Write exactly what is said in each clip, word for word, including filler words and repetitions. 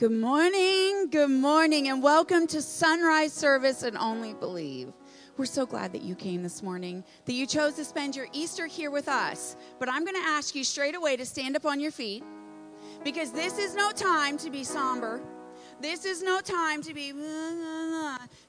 Good morning, good morning, and welcome to Sunrise Service and Only Believe. We're so glad that you came this morning, that you chose to spend your Easter here with us. But I'm going to ask you straight away to stand up on your feet, because this is no time to be somber. This is no time to be,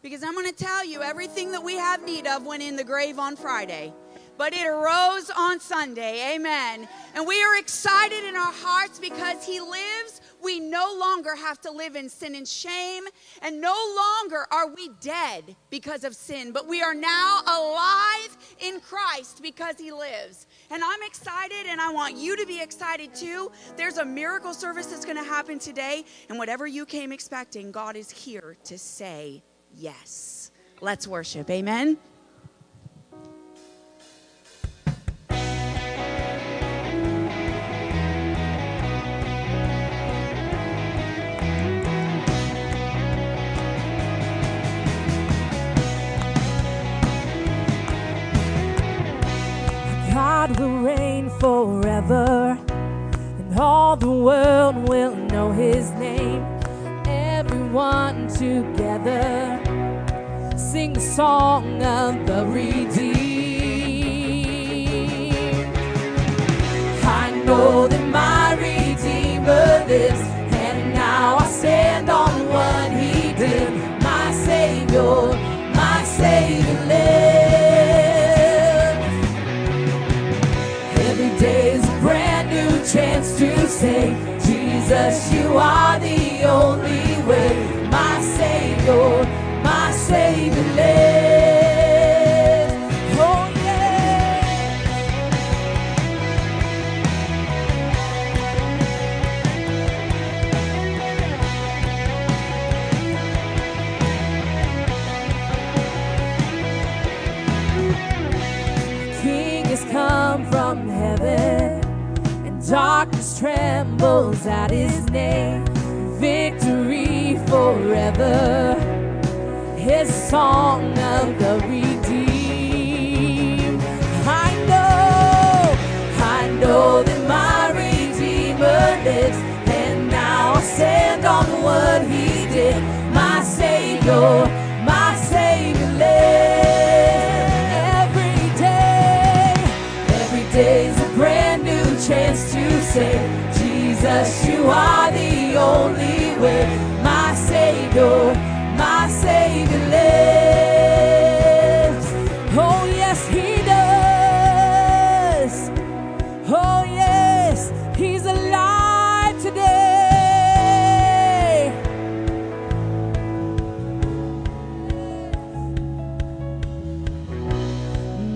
because I'm going to tell you everything that we have need of went in the grave on Friday. But it arose on Sunday, amen. And we are excited in our hearts because he lives. We no longer have to live in sin and shame, and no longer are we dead because of sin, but we are now alive in Christ because he lives. And I'm excited, and I want you to be excited too. There's a miracle service that's going to happen today, and whatever you came expecting, God is here to say yes. Let's worship, amen. God will reign forever, and all the world will know his name. Everyone together, sing the song of the redeemed. I know that my Redeemer lives, and now I stand on what he did. My Savior, my Savior lives. Chance to say, Jesus, you are the only way. My Savior, my Savior lives. Oh yeah. King has come from heaven. Darkness trembles at his name. Victory forever, his song of the redeemed. I know, I know that my Redeemer lives, and now I stand on what he did. My Savior, my Savior lives. Every day, every day's a brand new chance to say, Jesus, you are the only way. My Savior, my Savior lives. Oh yes, he does. Oh yes, he's alive today.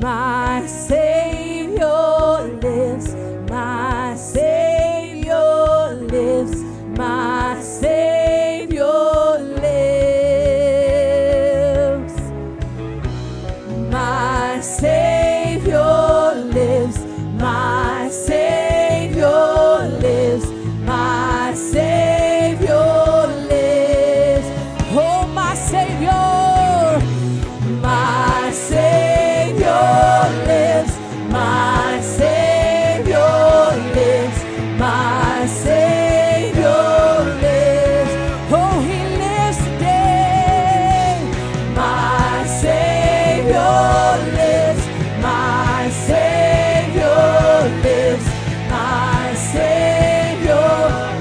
My Savior lives. My Savior lives, my Savior lives. My Savior lives, my Savior lives, my Savior lives. Oh, my Savior, my Savior lives, my Savior. My Savior lives. Oh, he lives today. My Savior lives. My Savior lives. My Savior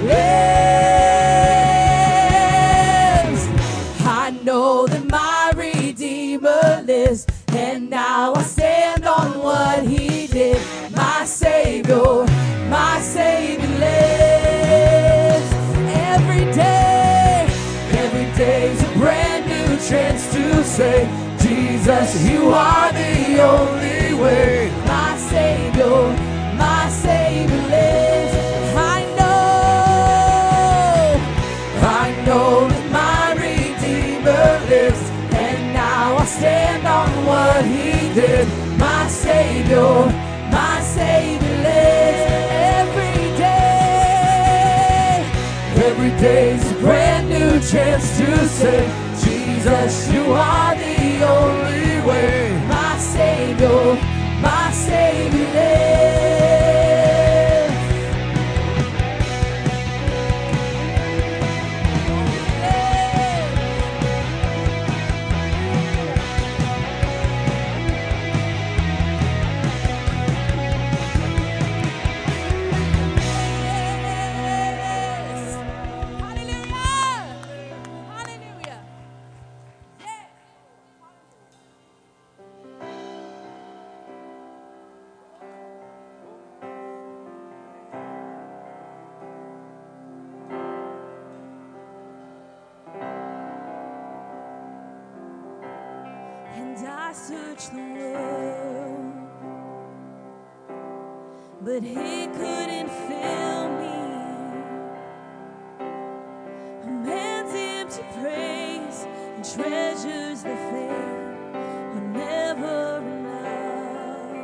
lives. I know that my Redeemer lives, and now I stand on what he did. My Savior, my Savior lives. Every day, every day's a brand new chance to say, Jesus, you are the only way. My Savior, my Savior lives. I know, I know that my Redeemer lives, and now I stand on what he did. My Savior, my Savior lives. Every day's a brand new chance to say, Jesus, you are the only way. My Savior, my Savior lives. searched the world, but he couldn't fill me. A man's empty praise and treasures the fame are never enough.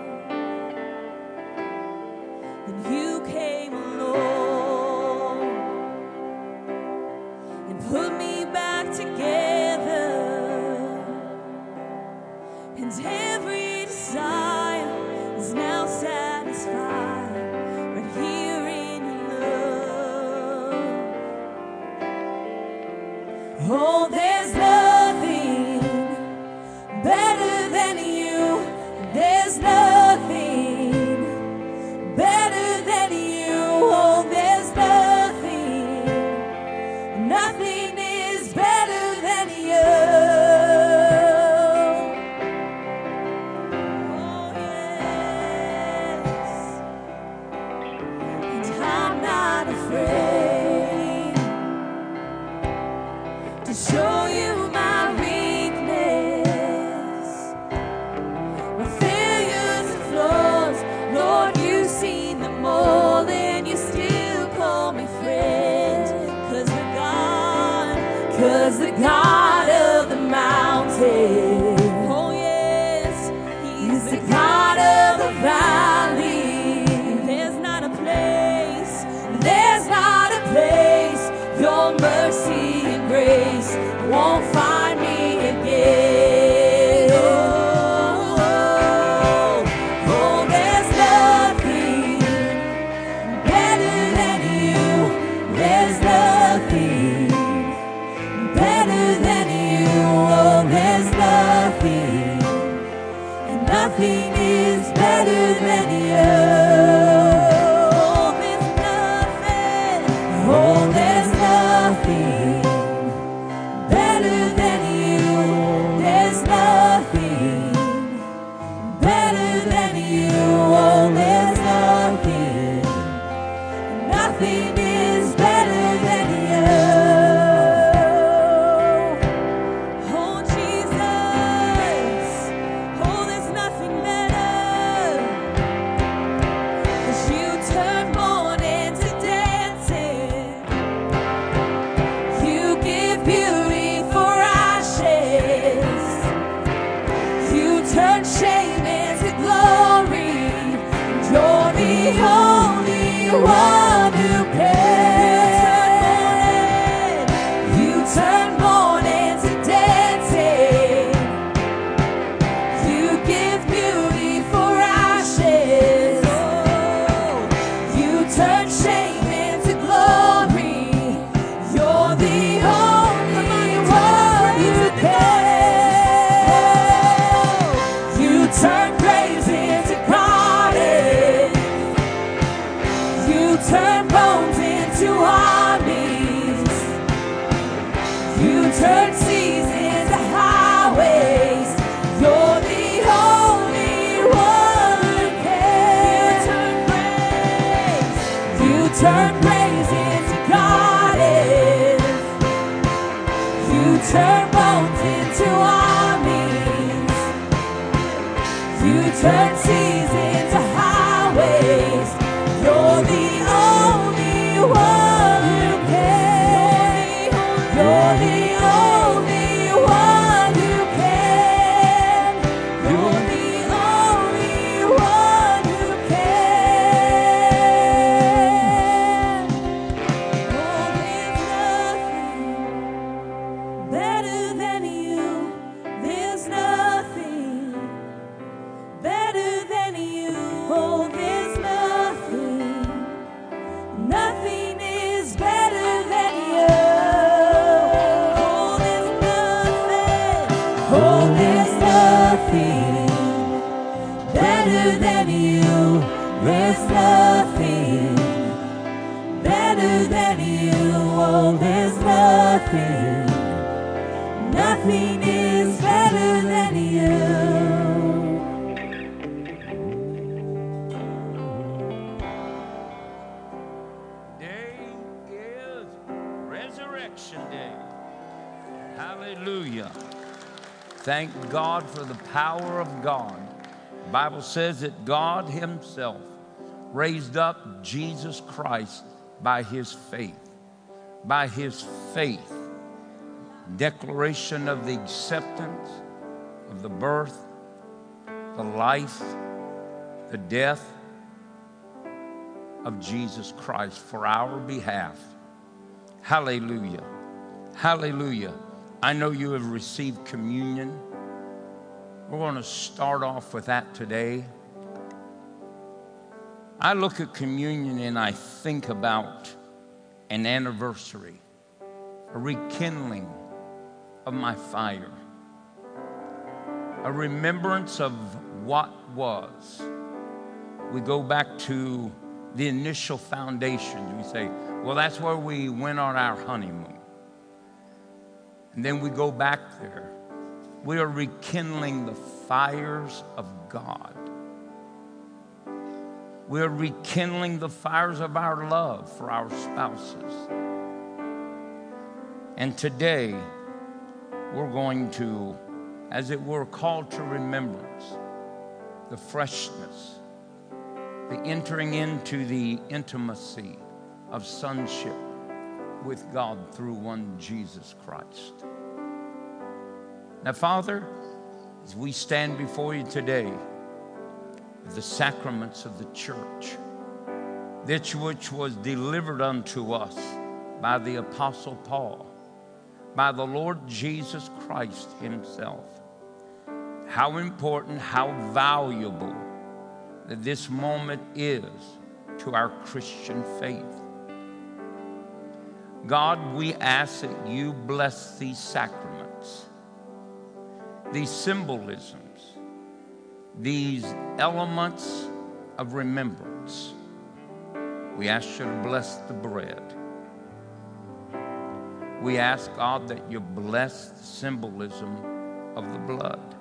Then you came along and put me back together. And every desire is now satisfied right here in your love. Oh, there's nothing better than you. There's nothing better than you. Oh, there's nothing, nothing is better than you. To show you my weakness, my failures and flaws, Lord, you've seen them all, and you still call me friend. 'Cause the God, 'cause the God of the mountain, oh yes, He's, He's the, the God, God of the valley. And there's not a place, there's not a place, Your mercy grace won't find me again. Oh, oh, oh, oh, there's nothing better than you. There's nothing better than you. Oh, there's nothing, and nothing is better than you. Nothing is better than you. Oh, Jesus, oh, there's nothing better. 'Cause you turn mourning to dancing. You give beauty for ashes. You turn shame into glory. You're the only one. Turn bones into armies. You turn seas into highways. You're the only one who cares. You turn praise into gardens. You turn bones into armies. You turn seas into highways. You're the only one who cares. You're the only one who cares. You're the only one who cares. Oh, there's nothing better than you. There's nothing better than you. Oh, there's nothing. Nothing is better than you. Oh, there's nothing. Oh, there's nothing better than you. There's nothing better than you. Oh, there's nothing. Nothing is better than you. Day. Hallelujah. thank God for the power of God. The Bible says that God himself raised up Jesus Christ by his faith, by his faith, declaration of the acceptance of the birth, the life, the death of Jesus Christ for our behalf. Hallelujah. Hallelujah. I know you have received communion. We're going to start off with that today. I look at communion and I think about an anniversary, a rekindling of my fire, a remembrance of what was. We go back to the initial foundation. We say, well, that's where we went on our honeymoon. And then we go back there. We are rekindling the fires of God. We're rekindling the fires of our love for our spouses. And today, we're going to, as it were, call to remembrance the freshness, the entering into the intimacy of sonship with God through one Jesus Christ. Now, Father, as we stand before you today, the sacraments of the church, that which was delivered unto us by the Apostle Paul, by the Lord Jesus Christ himself. How important, how valuable that this moment is to our Christian faith. God, we ask that you bless these sacraments, these symbolisms, these elements of remembrance. We ask you to bless the bread. We ask, God, that you bless the symbolism of the blood.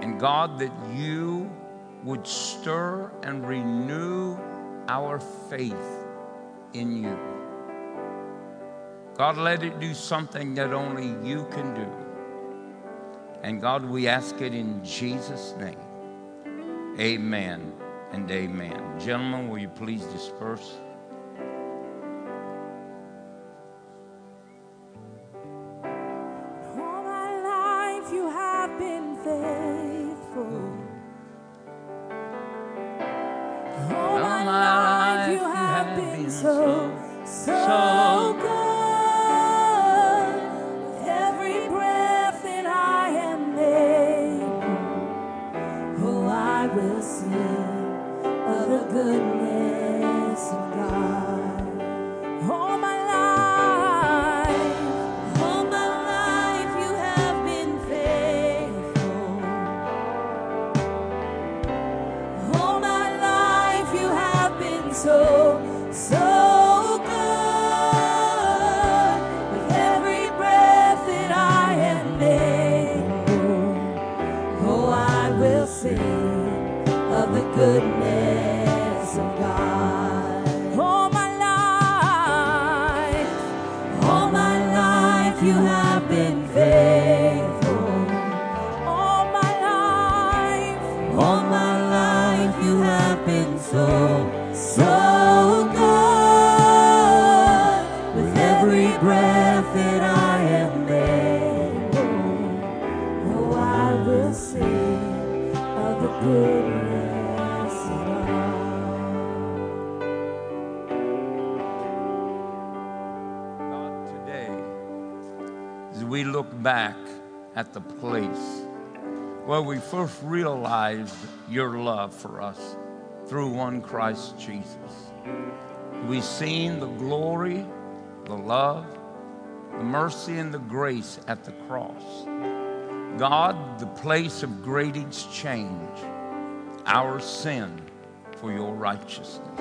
And God, that you would stir and renew our faith in you. God, let it do something that only you can do. And God, we ask it in Jesus' name. Amen and amen. Gentlemen, will you please disperse? All my life you have been faithful. All my, All my life, life you have, have been, been so, so, so good. Goodness of God, all my life, all my life you have been faithful. All my life you have been so, so good. With every breath that I am made, oh, I will sing of the goodness of God. All my life, all my life you have been faithful. All my life, all my life you have been so, so good. With every breath that I am made, oh, I will sing of the goodness. We look back at the place where we first realized your love for us through one Christ Jesus. We've seen the glory, the love, the mercy, and the grace at the cross. God, the place of great exchange, our sin for your righteousness.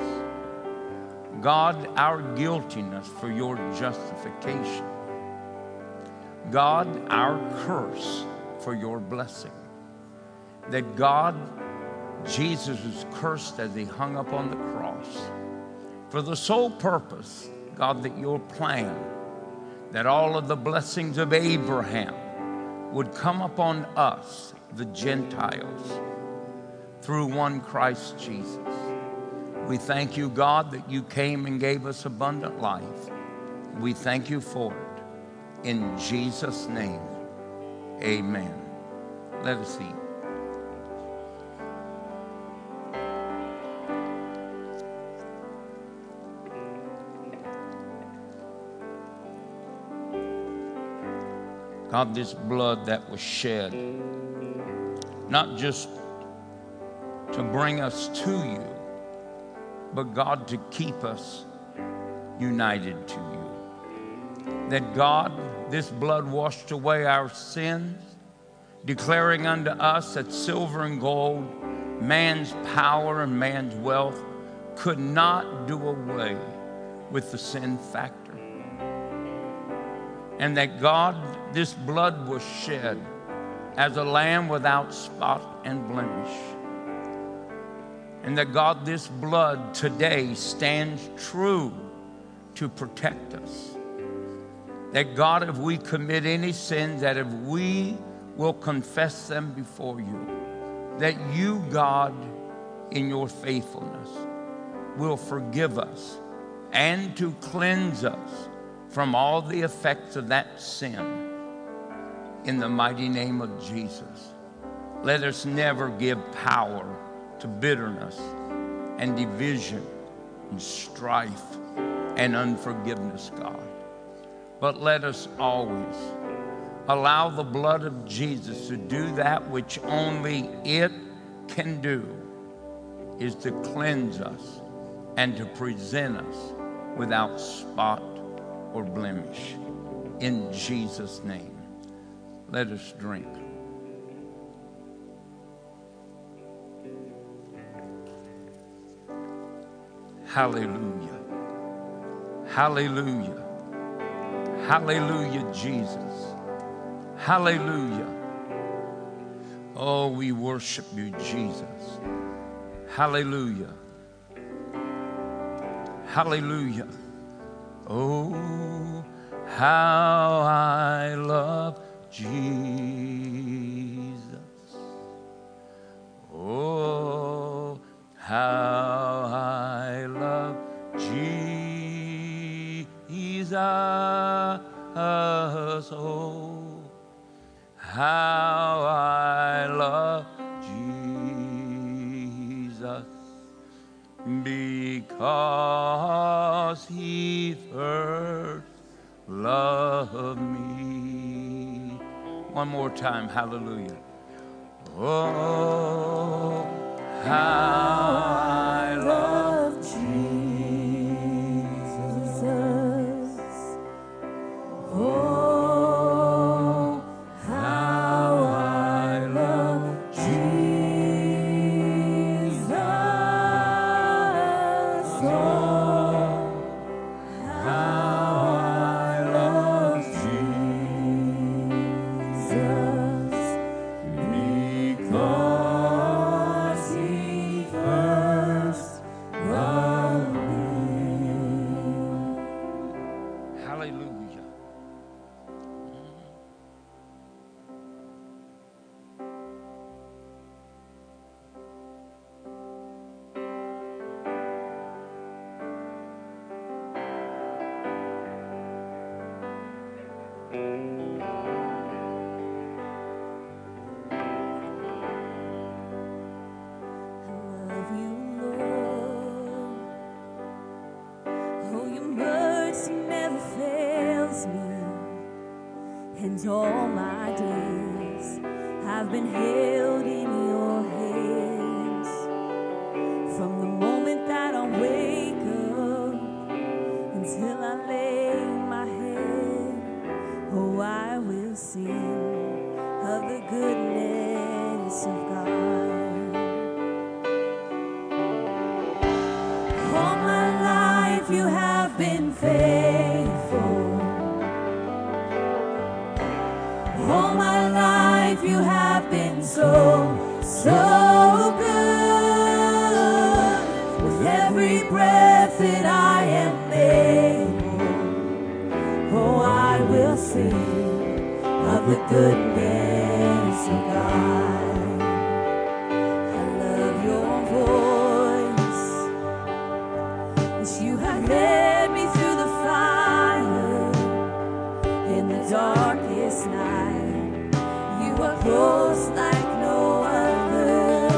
God, our guiltiness for your justification. God, our curse for your blessing. That God, Jesus was cursed as he hung up on the cross for the sole purpose, God, that your plan, that all of the blessings of Abraham, would come upon us, the Gentiles, through one Christ Jesus. We thank you, God, that you came and gave us abundant life. We thank you for it. In Jesus' name, amen. Let us eat. God, this blood that was shed, not just to bring us to you, but God, to keep us united to you. That God, this blood washed away our sins, declaring unto us that silver and gold, man's power and man's wealth could not do away with the sin factor. And that God, this blood was shed as a lamb without spot and blemish. And that God, this blood today stands true to protect us. That God, if we commit any sins, that if we will confess them before you, that you, God, in your faithfulness, will forgive us and to cleanse us from all the effects of that sin, in the mighty name of Jesus. Let us never give power to bitterness and division and strife and unforgiveness, God. But let us always allow the blood of Jesus to do that which only it can do, is to cleanse us and to present us without spot or blemish. In Jesus' name, let us drink. Hallelujah. Hallelujah. Hallelujah, Jesus. Hallelujah. Oh, we worship you, Jesus. Hallelujah. Hallelujah. Oh, how I love Jesus. Oh, how I love Jesus. Oh, how I love Jesus. Because he first loved me. One more time, hallelujah. Oh, how I love Jesus. Oh. Of with goodness of God. I love your voice as you have led me through the fire in the darkest night. You are close like no other.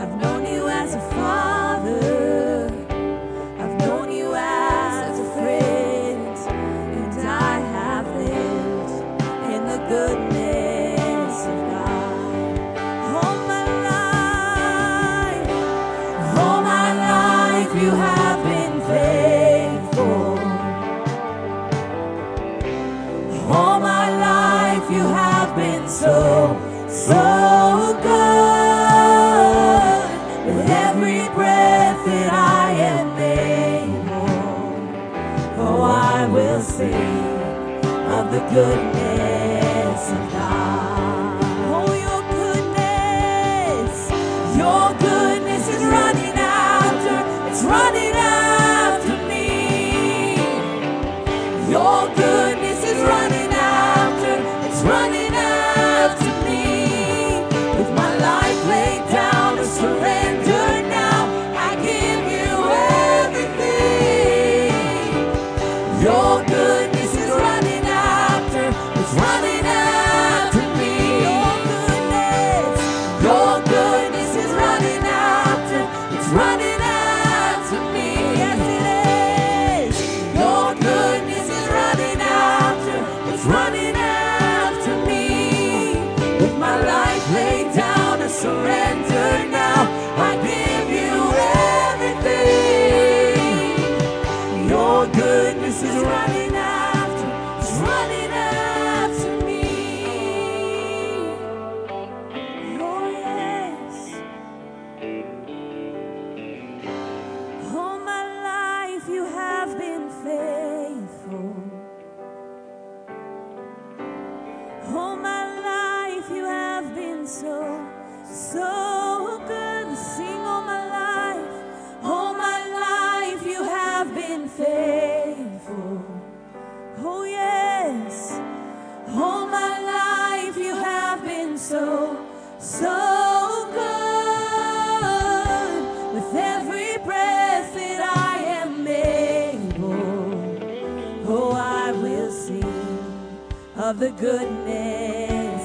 I've known you as a father. You have been faithful. All my life you have been so, so good. With every breath that I am able, oh, I will sing of the goodness of God. Oh, your goodness, your goodness is running out. It's running after me. Your goodness is running after. It's running after me. With my life laid down to surrender now, I give you everything. Your goodness is running after. It's running after me. Your goodness. Your goodness is running after. It's running. Running after me. With my life laid down, I surrender now. I give you everything. Your goodness is running after, it's running after me. Oh yes. All my life you have been faithful. All my life you have been so, so good. Sing all my life, all my life you have been faithful. Oh yes, all my life you have been so, so good. With every breath that I am able, oh, I will sing of the goodness of God.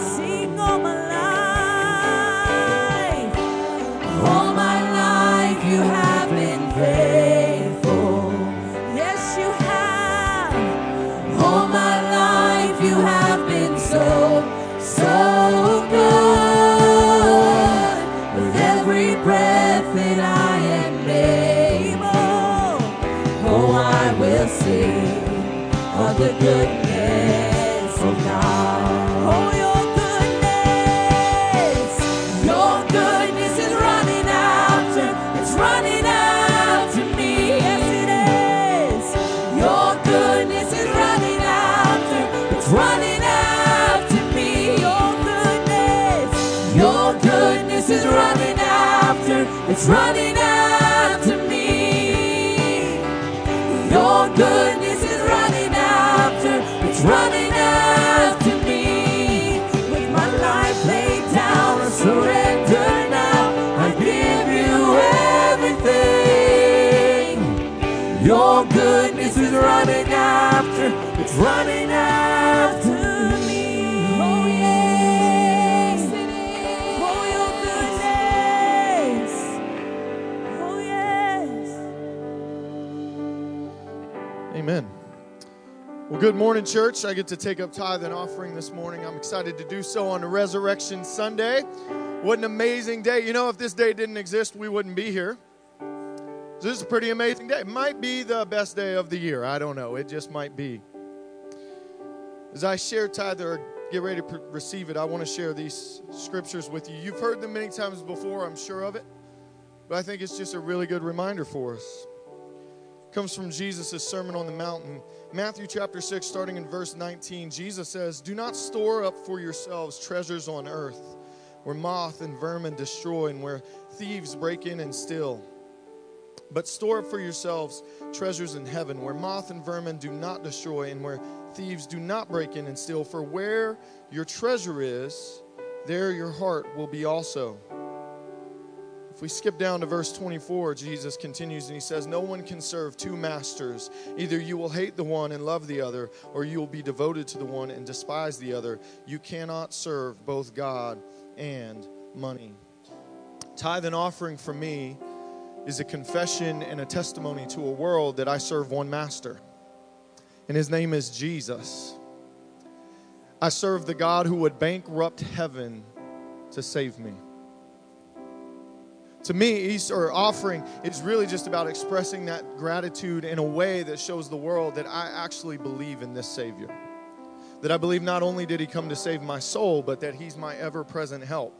Sing all my life. All my life you have been faithful. Yes, you have. All my life you have been so, so good. With every breath that I am able, oh, I will sing of the goodness of God. Oh, your goodness, your goodness is running after, it's running after me. Yes, it is. Your goodness is running after, it's running after me. Your goodness, your goodness is running after, it's running after me. Your goodness is running after, it's running. Surrender now, I give you everything. Your goodness is running after, it's running after me. Oh yes, it is. Oh, your goodness. Oh yes. Amen. Well, good morning, church. I get to take up tithe and offering this morning. I'm excited to do so on a Resurrection Sunday. What an amazing day. You know, if this day didn't exist, we wouldn't be here. So this is a pretty amazing day. It might be the best day of the year. I don't know. It just might be. As I share tithe or get ready to receive it, I want to share these scriptures with you. You've heard them many times before, I'm sure of it. But I think it's just a really good reminder for us. Comes from Jesus' Sermon on the Mountain. Matthew chapter six, starting in verse nineteen, Jesus says, "Do not store up for yourselves treasures on earth, where moth and vermin destroy and where thieves break in and steal. But store up for yourselves treasures in heaven, where moth and vermin do not destroy, and where thieves do not break in and steal. For where your treasure is, there your heart will be also. If we skip down to verse twenty-four, Jesus continues and he says, no one can serve two masters. Either you will hate the one and love the other, or you will be devoted to the one and despise the other. You cannot serve both God and money. Tithe and offering for me is a confession and a testimony to a world that I serve one master, and his name is Jesus. I serve the God who would bankrupt heaven to save me. To me, Easter offering is really just about expressing that gratitude in a way that shows the world that I actually believe in this Savior. That I believe not only did he come to save my soul, but that he's my ever-present help.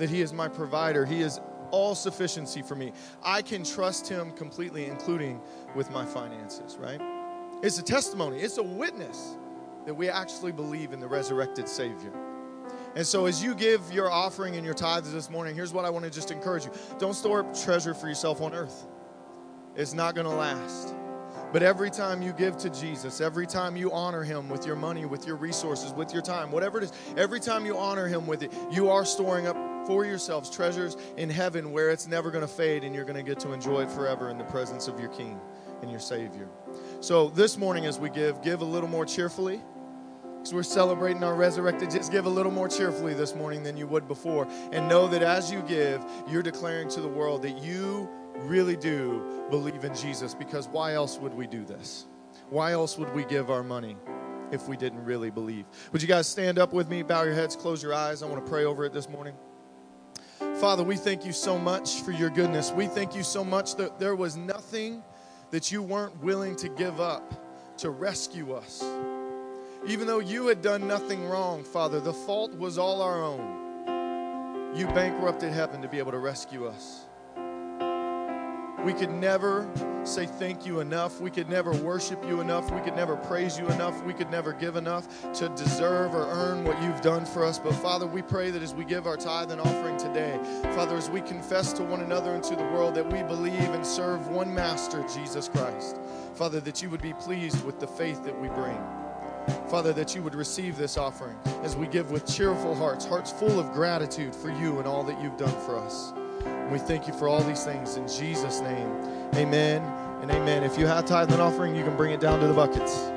That he is my provider. He is all sufficiency for me. I can trust him completely, including with my finances, right? It's a testimony. It's a witness that we actually believe in the resurrected Savior. And so as you give your offering and your tithes this morning, here's what I want to just encourage you. Don't store up treasure for yourself on earth. It's not going to last. But every time you give to Jesus, every time you honor him with your money, with your resources, with your time, whatever it is, every time you honor him with it, you are storing up for yourselves treasures in heaven where it's never going to fade, and you're going to get to enjoy it forever in the presence of your King and your Savior. So this morning as we give, give a little more cheerfully. We're celebrating our resurrected. Just give a little more cheerfully this morning than you would before, and know that as you give, you're declaring to the world that you really do believe in Jesus, because why else would we do this? Why else would we give our money if we didn't really believe? Would you guys stand up with me, bow your heads, close your eyes? I want to pray over it this morning. Father, we thank you so much for your goodness. We thank you so much that there was nothing that you weren't willing to give up to rescue us. Even though you had done nothing wrong, Father, the fault was all our own. You bankrupted heaven to be able to rescue us. We could never say thank you enough. We could never worship you enough. We could never praise you enough. We could never give enough to deserve or earn what you've done for us. But, Father, we pray that as we give our tithe and offering today, Father, as we confess to one another and to the world that we believe and serve one master, Jesus Christ, Father, that you would be pleased with the faith that we bring. Father, that you would receive this offering as we give with cheerful hearts, hearts full of gratitude for you and all that you've done for us. And we thank you for all these things in Jesus' name. Amen and amen. If you have tithe and offering, you can bring it down to the buckets.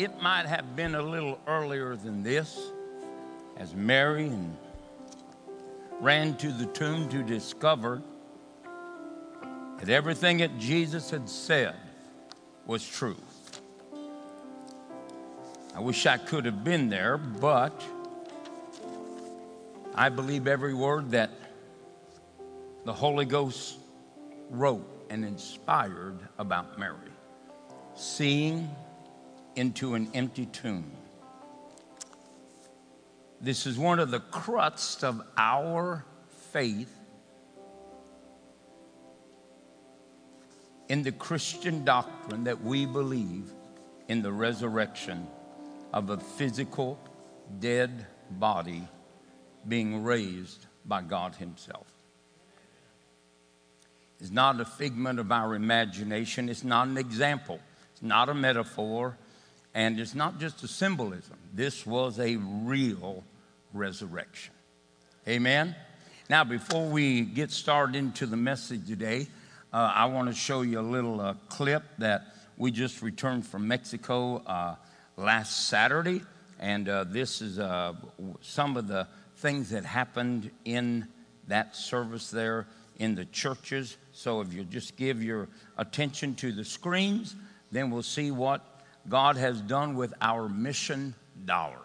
It might have been a little earlier than this, as Mary ran to the tomb to discover that everything that Jesus had said was true. I wish I could have been there, but I believe every word that the Holy Ghost wrote and inspired about Mary. Seeing into an empty tomb. This is one of the crux of our faith in the Christian doctrine, that we believe in the resurrection of a physical dead body being raised by God himself. It's not a figment of our imagination. It's not an example. It's not a metaphor. And it's not just a symbolism. This was a real resurrection. Amen? Now, before we get started into the message today, uh, I want to show you a little uh, clip that we just returned from Mexico uh, last Saturday. And uh, this is uh, some of the things that happened in that service there in the churches. So if you just give your attention to the screens, then we'll see what God has done with our mission dollar.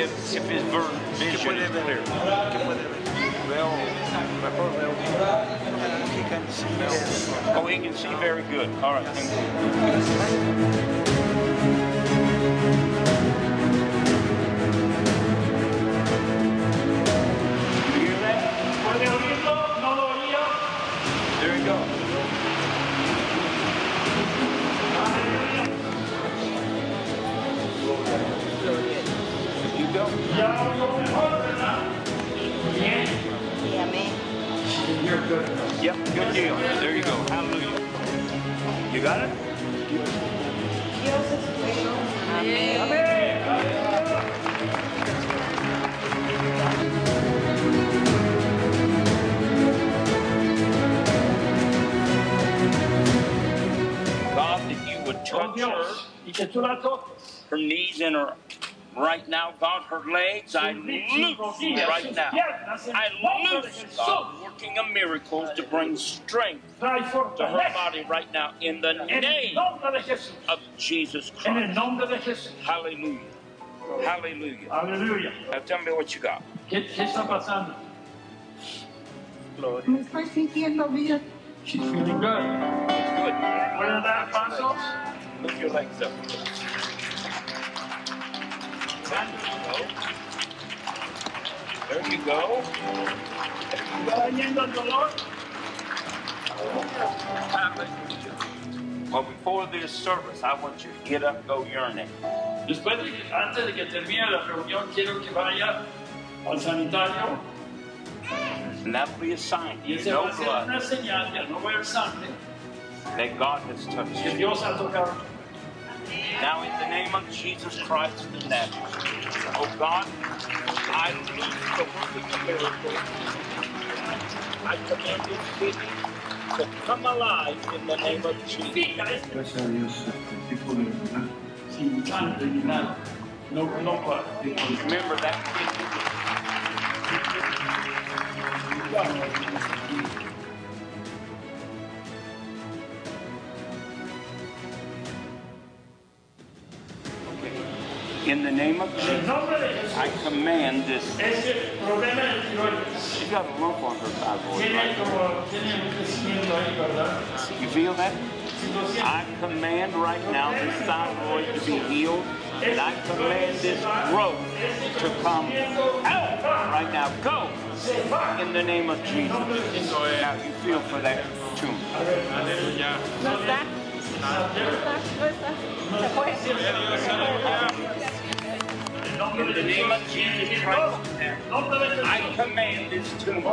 If his vision is clear. Well, my brother, he can see. Oh, he can see very good. All right. You hear that? There you go. You're good. Yep, good deal. There you go. Hallelujah. You got it? Amen. Amen. God, that you would touch her, her knees and her right now, God, her legs, I loose right now. I loose, God, working a miracle to bring strength to her body right now in the name of Jesus Christ. Hallelujah. Hallelujah. Hallelujah. Now tell me what you got. She's feeling good. It's good. What are that, Alfonso? Lift your legs up. There you go. There you go. Well, before this service, I want you to get up and go urinate. Después de que, antes de que termine la reunión, quiero que vaya al sanitario. And that'll be a sign. There's no blood. That God has touched you. Dios ha tocado. Now, in the name of Jesus Christ of Nazareth, oh God, I loose the working of miracles. I command this city to come alive in the name of Jesus. No, no, remember that city. In the name of Jesus, I command this. She got a lump on her thyroid. Right? You feel that? I command right now this thyroid to be healed, and I command this growth to come out right now. Go! In the name of Jesus. Now you feel for that tumor. In the name of Jesus Christ, I command this tumor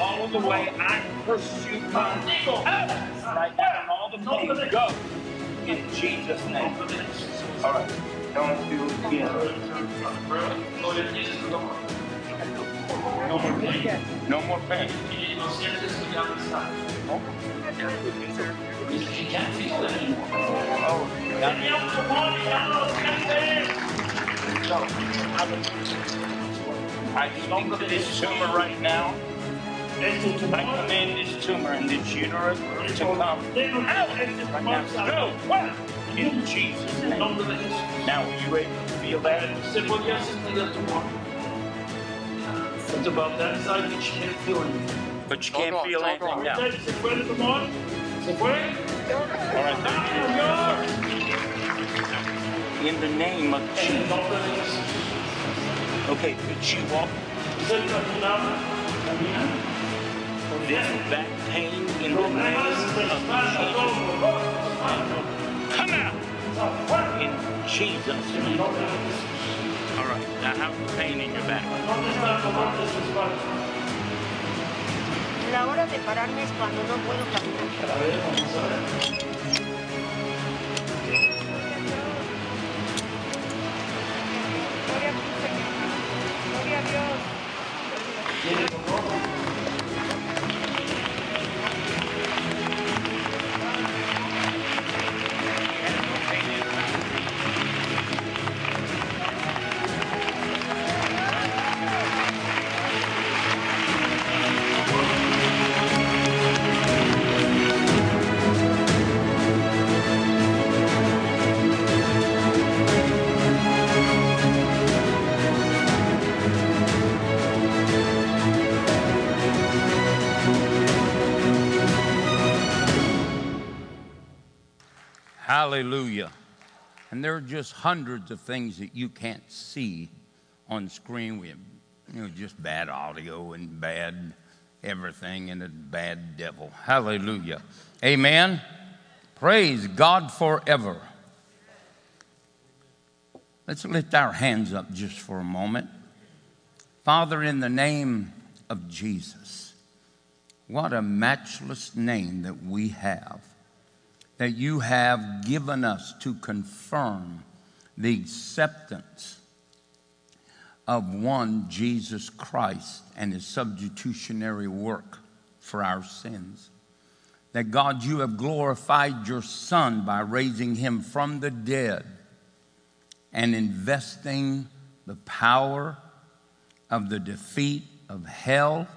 all the way. I curse you, come out right now, and all the pain go in Jesus' name. All right, don't do it again. No more pain. No more pain. You can't feel it anymore. Oh, I speak to this tumor right now. I command this tumor and this uterus to come out right now. Go! In Jesus' name. Now, are you able to feel that? It's about that side that you can't feel anything. But you can't feel anything now. All right, thank you. In the name of Jesus. Okay, could she walk? This back pain in the name of Jesus. Come out! In Jesus. Alright, now how's the pain in your back? La hora de pararme es cuando no puedo caminar. Hallelujah. And there are just hundreds of things that you can't see on screen. We have, you know, just bad audio and bad everything and a bad devil. Hallelujah. Amen. Praise God forever. Let's lift our hands up just for a moment. Father, in the name of Jesus, what a matchless name that we have, that you have given us to confirm the acceptance of one Jesus Christ and his substitutionary work for our sins. That, God, you have glorified your Son by raising him from the dead and investing the power of the defeat of hell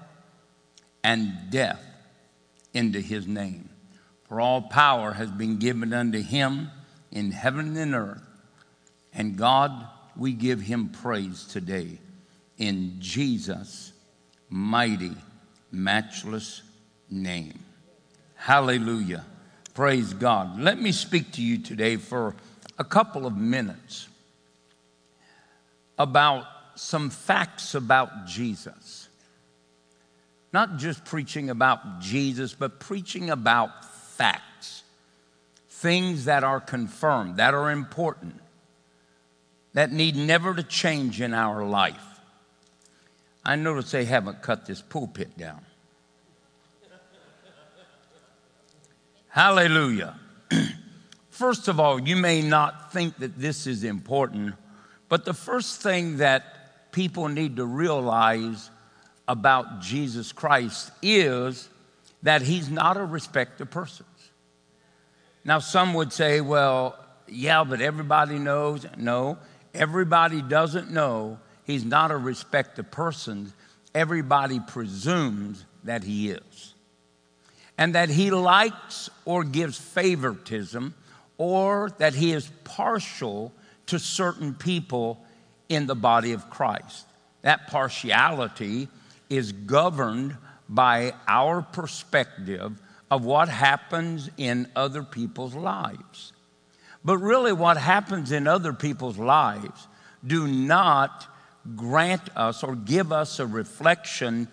and death into his name. For all power has been given unto him in heaven and earth. And God, we give him praise today in Jesus' mighty, matchless name. Hallelujah. Praise God. Let me speak to you today for a couple of minutes about some facts about Jesus. Not just preaching about Jesus, but preaching about facts, things that are confirmed, that are important, that need never to change in our life. I notice they haven't cut this pulpit down. Hallelujah. First of all, you may not think that this is important, but the first thing that people need to realize about Jesus Christ is that he's not a respecter of persons. Now, some would say, well, yeah, but everybody knows. No, everybody doesn't know. He's not a respecter of persons. Everybody presumes that he is. And that he likes or gives favoritism, or that he is partial to certain people in the body of Christ. That partiality is governed by our perspective of what happens in other people's lives. But really, what happens in other people's lives do not grant us or give us a reflection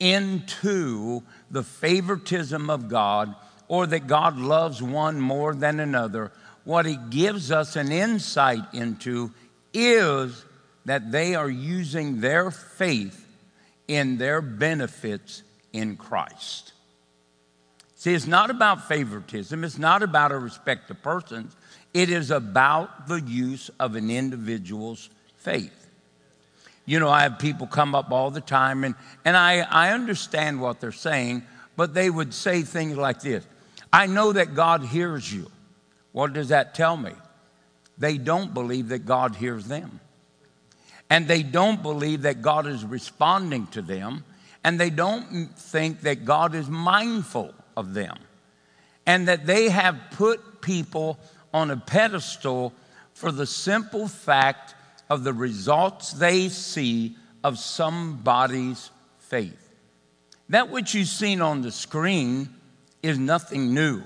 into the favoritism of God, or that God loves one more than another. What it gives us an insight into is that they are using their faith in their benefits in Christ. See, it's not about favoritism. It's not about a respect of persons. It is about the use of an individual's faith. You know, I have people come up all the time, and, and I, I understand what they're saying, but they would say things like this. I know that God hears you. What does that tell me? They don't believe that God hears them. And they don't believe that God is responding to them. And they don't think that God is mindful of them, and that they have put people on a pedestal for the simple fact of the results they see of somebody's faith. That which you've seen on the screen is nothing new.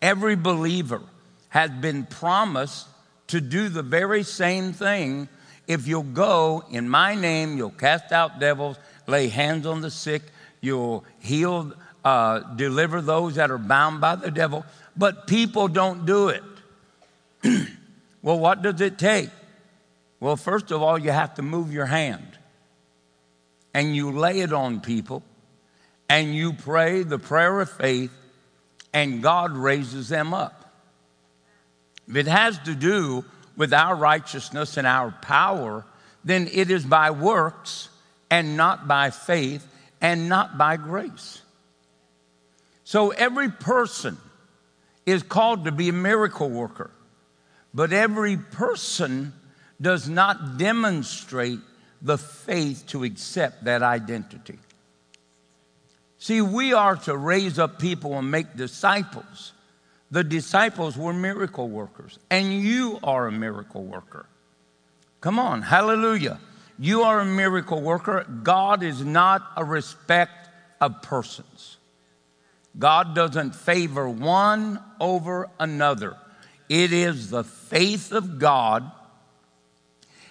Every believer has been promised to do the very same thing. If you'll go in my name, you'll cast out devils, lay hands on the sick, you'll heal, uh, deliver those that are bound by the devil. But people don't do it. Well, what does it take? Well, first of all, you have to move your hand. And you lay it on people. And you pray the prayer of faith. And God raises them up. If it has to do with our righteousness and our power, then it is by works and not by faith and not by grace. So every person is called to be a miracle worker, but every person does not demonstrate the faith to accept that identity. See, we are to raise up people and make disciples. The disciples were miracle workers, and you are a miracle worker. Come on, hallelujah. You are a miracle worker. God is not a respect of persons. God doesn't favor one over another. It is the faith of God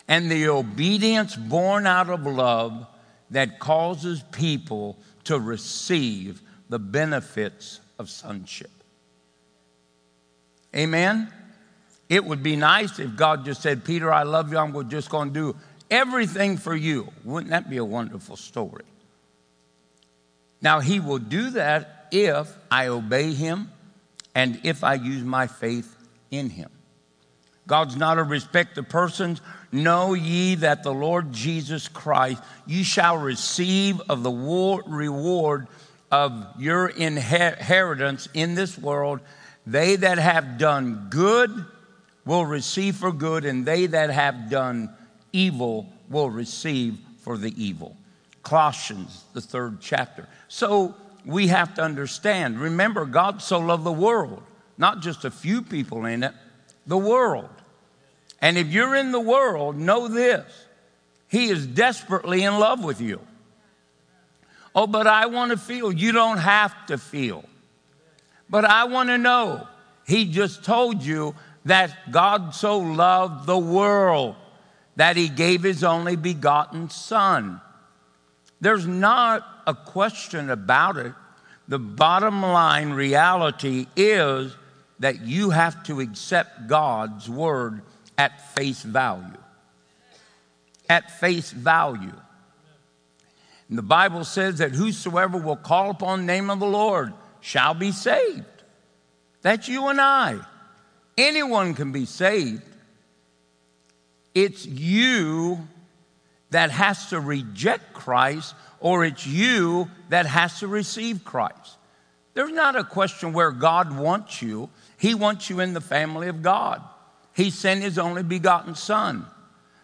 and the obedience born out of love that causes people to receive the benefits of sonship. Amen? It would be nice if God just said, Peter, I love you. I'm just going to do everything for you. Wouldn't that be a wonderful story? Now, he will do that if I obey him and if I use my faith in him. God's not a respecter of persons. Know ye that the Lord Jesus Christ, you shall receive of the reward of your inheritance in this world. They that have done good will receive for good, and they that have done evil will receive for the evil. Colossians, the third chapter. So we have to understand, remember, God so loved the world, not just a few people in it, the world. And if you're in the world, know this, he is desperately in love with you. Oh, but I want to feel. You don't have to feel. But I want to know, he just told you that God so loved the world that he gave his only begotten son. There's not a question about it. The bottom line reality is that you have to accept God's word at face value. At face value. And the Bible says that whosoever will call upon the name of the Lord shall be saved. That's you and I. Anyone can be saved. It's you that has to reject Christ, or it's you that has to receive Christ. There's not a question where God wants you. He wants you in the family of God. He sent his only begotten son.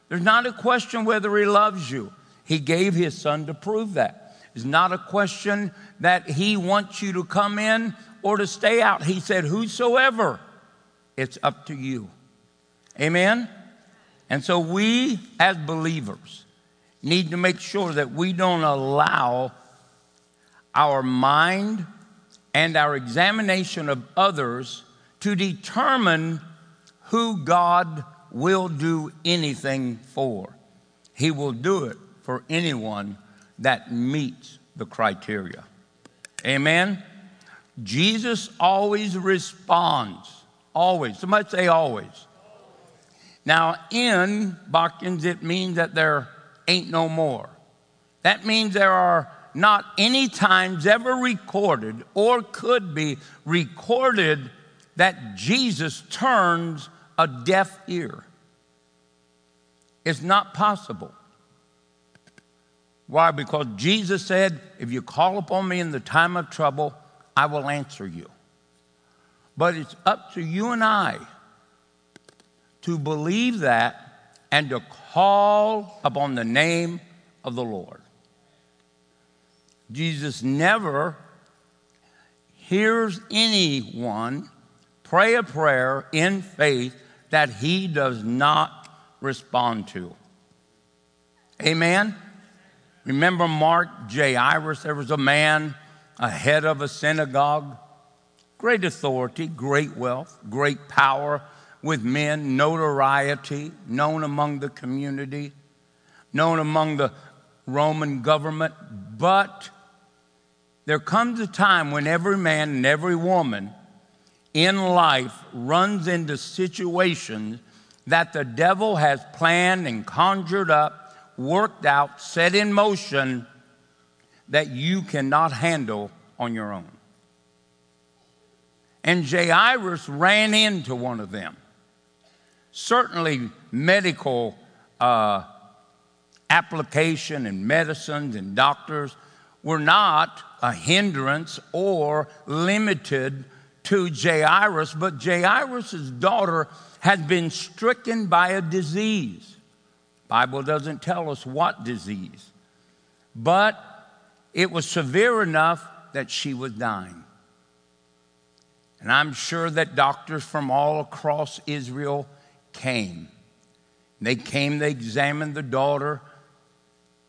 There's not a question whether he loves you. He gave his son to prove that. It's not a question that he wants you to come in or to stay out. He said, whosoever, it's up to you. Amen? And so we as believers need to make sure that we don't allow our mind and our examination of others to determine who God will do anything for. He will do it for anyone that meets the criteria. Amen? Jesus always responds. Always. Somebody say always. Always. Now, in Bakens, it means that there ain't no more. That means there are not any times ever recorded or could be recorded that Jesus turns a deaf ear. It's not possible. Why? Because Jesus said, if you call upon me in the time of trouble, I will answer you. But it's up to you and I to believe that and to call upon the name of the Lord. Jesus never hears anyone pray a prayer in faith that he does not respond to. Amen? Remember Mark J. Iris, there was a man, a head of a synagogue, great authority, great wealth, great power with men, notoriety, known among the community, known among the Roman government. But there comes a time when every man and every woman in life runs into situations that the devil has planned and conjured up, worked out, set in motion that you cannot handle on your own. And Jairus ran into one of them. Certainly medical uh, application and medicines and doctors were not a hindrance or limited to Jairus, but Jairus' daughter had been stricken by a disease. The Bible doesn't tell us what disease, but it was severe enough that she was dying. And I'm sure that doctors from all across Israel came. They came, they examined the daughter.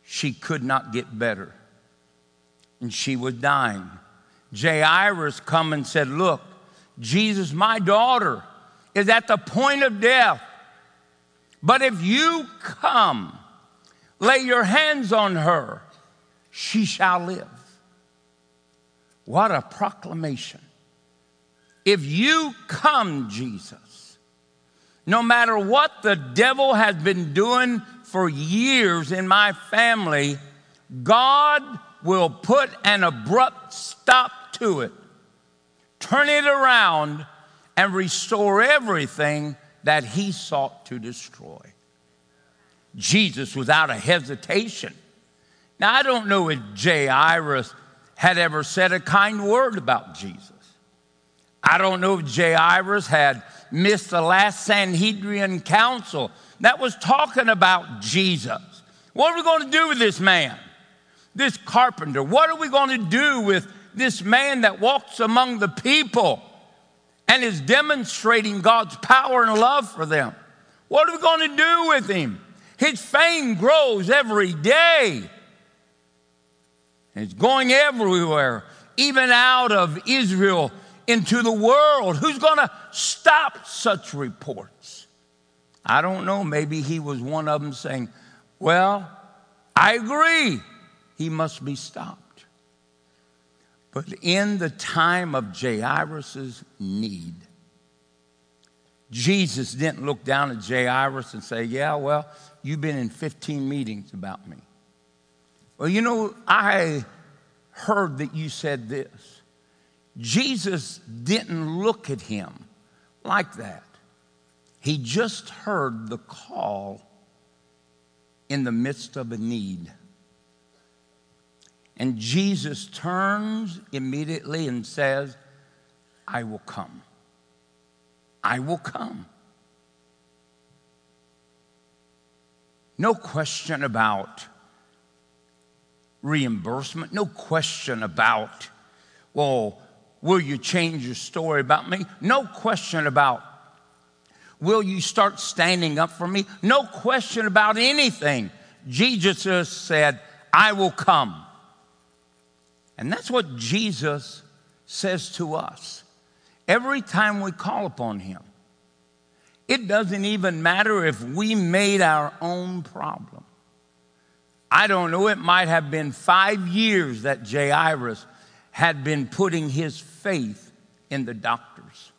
She could not get better. And she was dying. Jairus come and said, "Look, Jesus, my daughter is at the point of death. But if you come, lay your hands on her, she shall live." What a proclamation. If you come, Jesus, no matter what the devil has been doing for years in my family, God will put an abrupt stop to it, turn it around, and restore everything that he sought to destroy. Jesus, without a hesitation. Now, I don't know if Jairus had ever said a kind word about Jesus. I don't know if Jairus had missed the last Sanhedrin council that was talking about Jesus. What are we going to do with this man? This carpenter, what are we going to do with this man that walks among the people and is demonstrating God's power and love for them? What are we going to do with him? His fame grows every day. And it's going everywhere, even out of Israel into the world. Who's going to stop such reports? I don't know. Maybe he was one of them saying, "Well, I agree. He must be stopped." But in the time of Jairus' need, Jesus didn't look down at Jairus and say, "Yeah, well, you've been in fifteen meetings about me. Well, you know, I heard that you said this." Jesus didn't look at him like that. He just heard the call in the midst of a need. And Jesus turns immediately and says, "I will come. I will come." No question about reimbursement. No question about, well, will you change your story about me? No question about, will you start standing up for me? No question about anything. Jesus just said, "I will come." And that's what Jesus says to us every time we call upon him. It doesn't even matter if we made our own problem. I don't know, it might have been five years that Jairus had been putting his faith in the doctors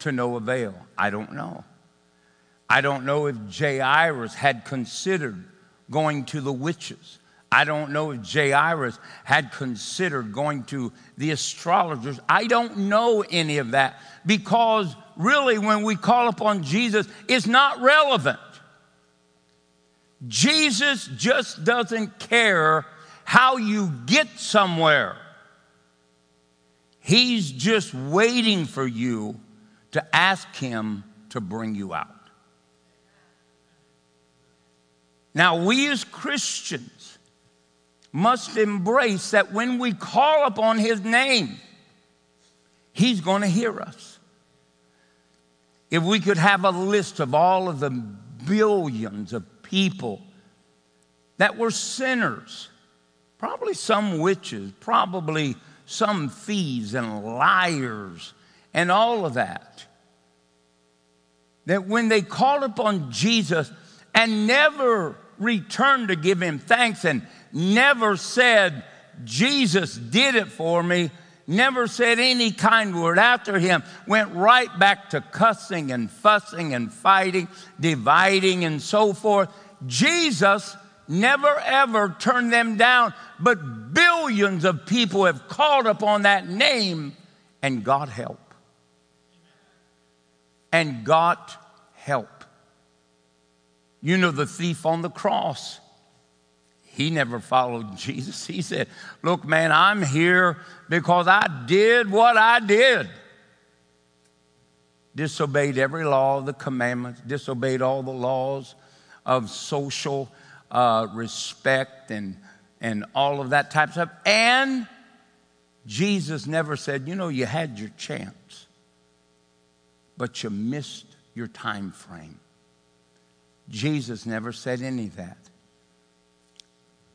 to no avail. I don't know. I don't know if Jairus had considered going to the witches. I don't know if Jairus had considered going to the astrologers. I don't know any of that, because really when we call upon Jesus, it's not relevant. Jesus just doesn't care how you get somewhere. He's just waiting for you to ask him to bring you out. Now, we as Christians must embrace that when we call upon his name, he's going to hear us. If we could have a list of all of the billions of people that were sinners, probably some witches, probably some thieves and liars and all of that, that when they called upon Jesus and never returned to give him thanks and never said, "Jesus did it for me," never said any kind word after him, went right back to cussing and fussing and fighting, dividing and so forth. Jesus never ever turned them down, but billions of people have called upon that name, and God help. And God help. You know, the thief on the cross, he never followed Jesus. He said, look, man, I'm here because I did what I did. Disobeyed every law of the commandments, disobeyed all the laws of social uh, respect and, and all of that type of stuff. And Jesus never said, you know, you had your chance, but you missed your time frame. Jesus never said any of that.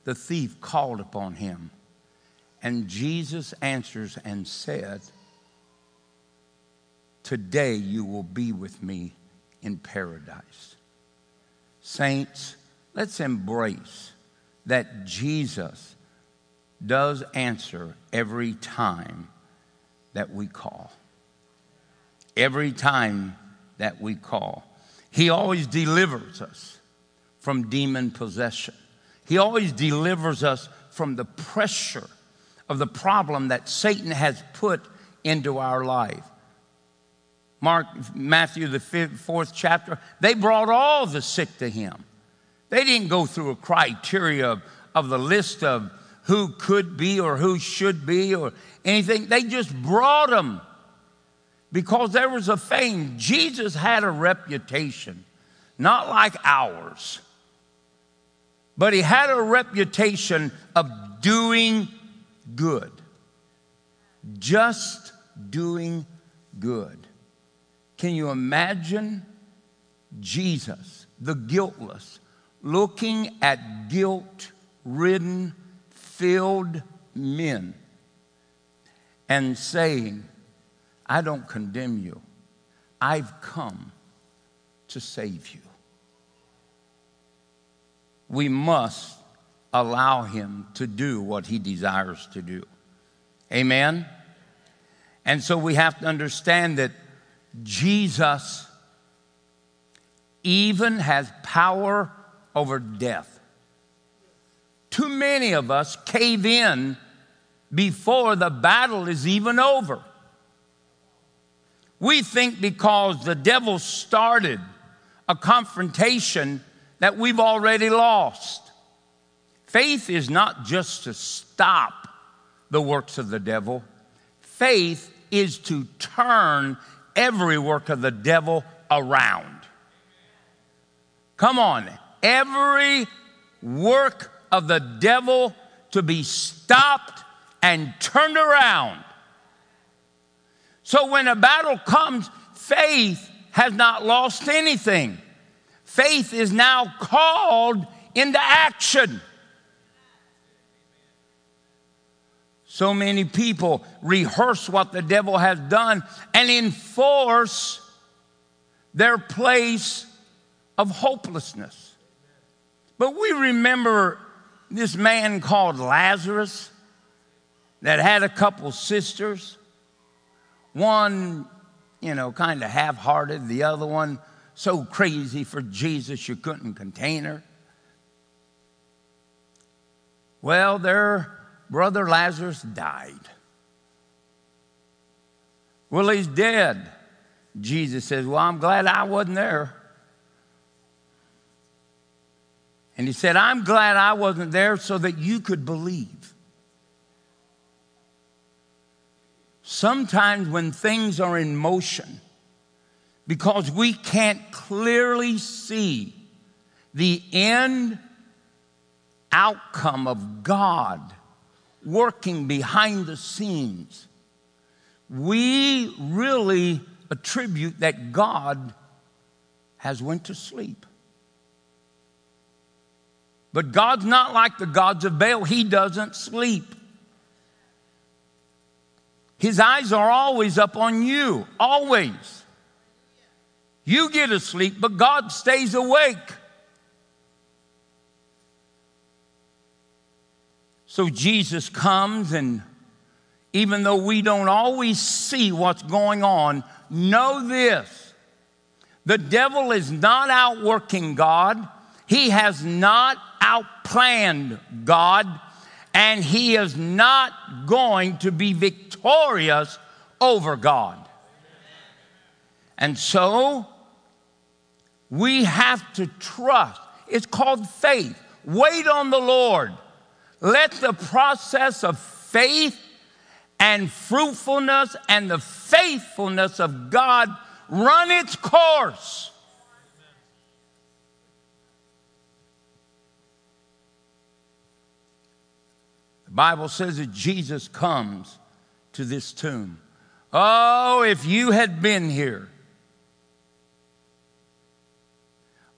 The thief called upon him, and Jesus answers and said, today you will be with me in paradise. Saints, let's embrace that Jesus does answer every time that we call. Every time that we call. He always delivers us from demon possession. He always delivers us from the pressure of the problem that Satan has put into our life. Mark, Matthew, the fifth, fourth chapter, they brought all the sick to him. They didn't go through a criteria of, of the list of who could be or who should be or anything. They just brought them. Because there was a fame. Jesus had a reputation, not like ours, but he had a reputation of doing good. Just doing good. Can you imagine Jesus, the guiltless, looking at guilt-ridden, filled men and saying, I don't condemn you. I've come to save you. We must allow him to do what he desires to do. Amen? And so we have to understand that Jesus even has power over death. Too many of us cave in before the battle is even over. We think because the devil started a confrontation that we've already lost. Faith is not just to stop the works of the devil. Faith is to turn every work of the devil around. Come on. Every work of the devil to be stopped and turned around. So when a battle comes, faith has not lost anything. Faith is now called into action. So many people rehearse what the devil has done and enforce their place of hopelessness. But we remember this man called Lazarus that had a couple sisters. One, you know, kind of half-hearted. The other one, so crazy for Jesus you couldn't contain her. Well, their brother Lazarus died. Well, he's dead. Jesus says, well, I'm glad I wasn't there. And he said, I'm glad I wasn't there so that you could believe. Sometimes when things are in motion, because we can't clearly see the end outcome of God working behind the scenes, we really attribute that God has went to sleep. But God's not like the gods of Baal. He doesn't sleep. His eyes are always up on you, always. You get asleep, but God stays awake. So Jesus comes and even though we don't always see what's going on, know this: the devil is not outworking God. He has not outplanned God, and he is not going to be victorious over God. And so we have to trust. It's called faith. Wait on the Lord. Let the process of faith and fruitfulness and the faithfulness of God run its course. The Bible says that Jesus comes to this tomb. Oh, if you had been here.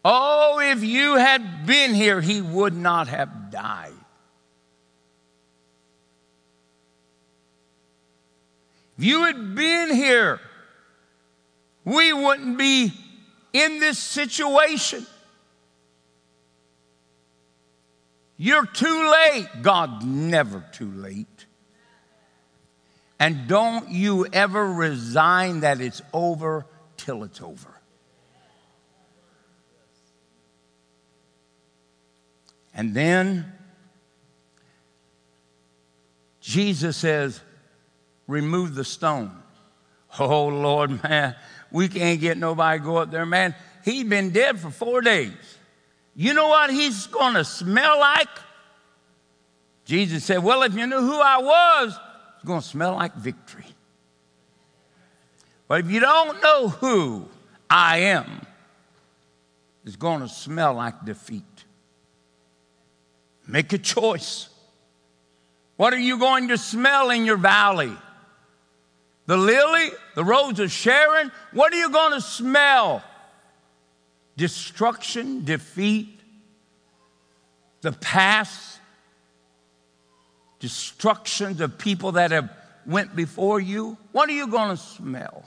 Oh, if you had been here, he would not have died. If you had been here, we wouldn't be in this situation. You're too late. God's never too late. And don't you ever resign that it's over till it's over. And then Jesus says, remove the stone. Oh, Lord, man, we can't get nobody to go up there, man. He's been dead for four days. You know what he's going to smell like? Jesus said, well, if you knew who I was, it's going to smell like victory. But if you don't know who I am, it's going to smell like defeat. Make a choice. What are you going to smell in your valley? The lily, the rose of Sharon? What are you going to smell? Destruction, defeat, the past, destructions of people that have went before you. What are you going to smell?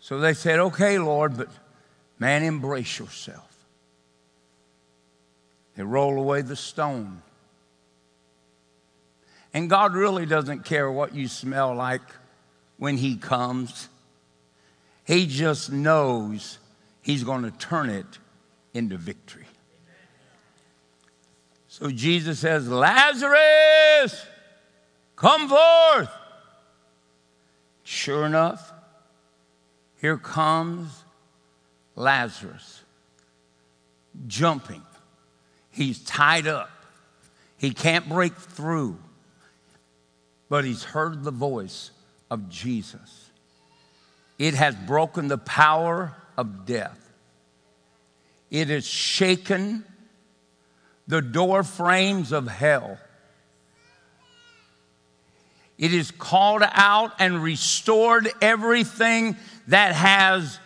So they said, okay, Lord, but man, embrace yourself. They roll away the stone. And God really doesn't care what you smell like when he comes. He just knows he's going to turn it into victory. So Jesus says, Lazarus, come forth. Sure enough, here comes Lazarus, jumping. He's tied up. He can't break through. But he's heard the voice of Jesus. It has broken the power of death. It has shaken the door frames of hell. It is called out and restored everything that has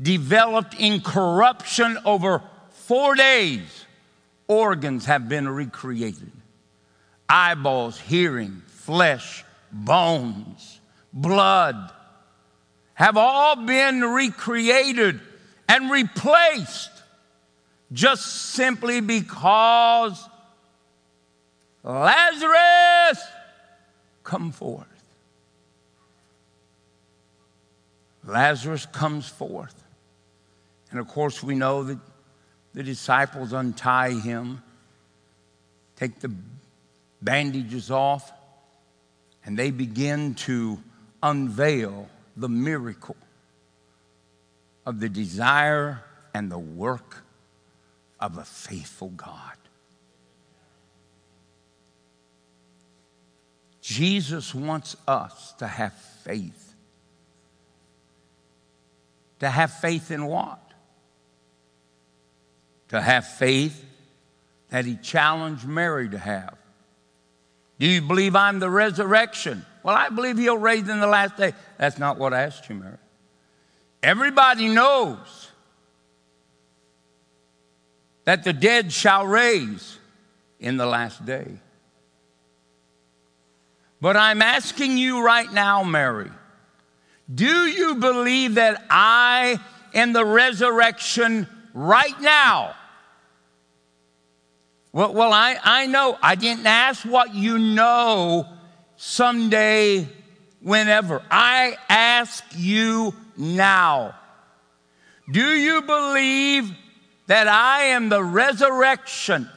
developed in corruption over four days. Organs have been recreated. Eyeballs, hearing, flesh, bones, blood have all been recreated and replaced just simply because Lazarus, come forth. Lazarus comes forth. And of course, we know that the disciples untie him, take the bandages off, and they begin to unveil the miracle of the desire and the work of a faithful God. Jesus wants us to have faith. To have faith in what? To have faith that he challenged Mary to have. Do you believe I'm the resurrection? Well, I believe he'll raise in the last day. That's not what I asked you, Mary. Everybody knows that the dead shall raise in the last day. But I'm asking you right now, Mary, do you believe that I am the resurrection right now? Well, well I, I know. I didn't ask what you know someday, whenever. I ask you now. Do you believe that I am the resurrection?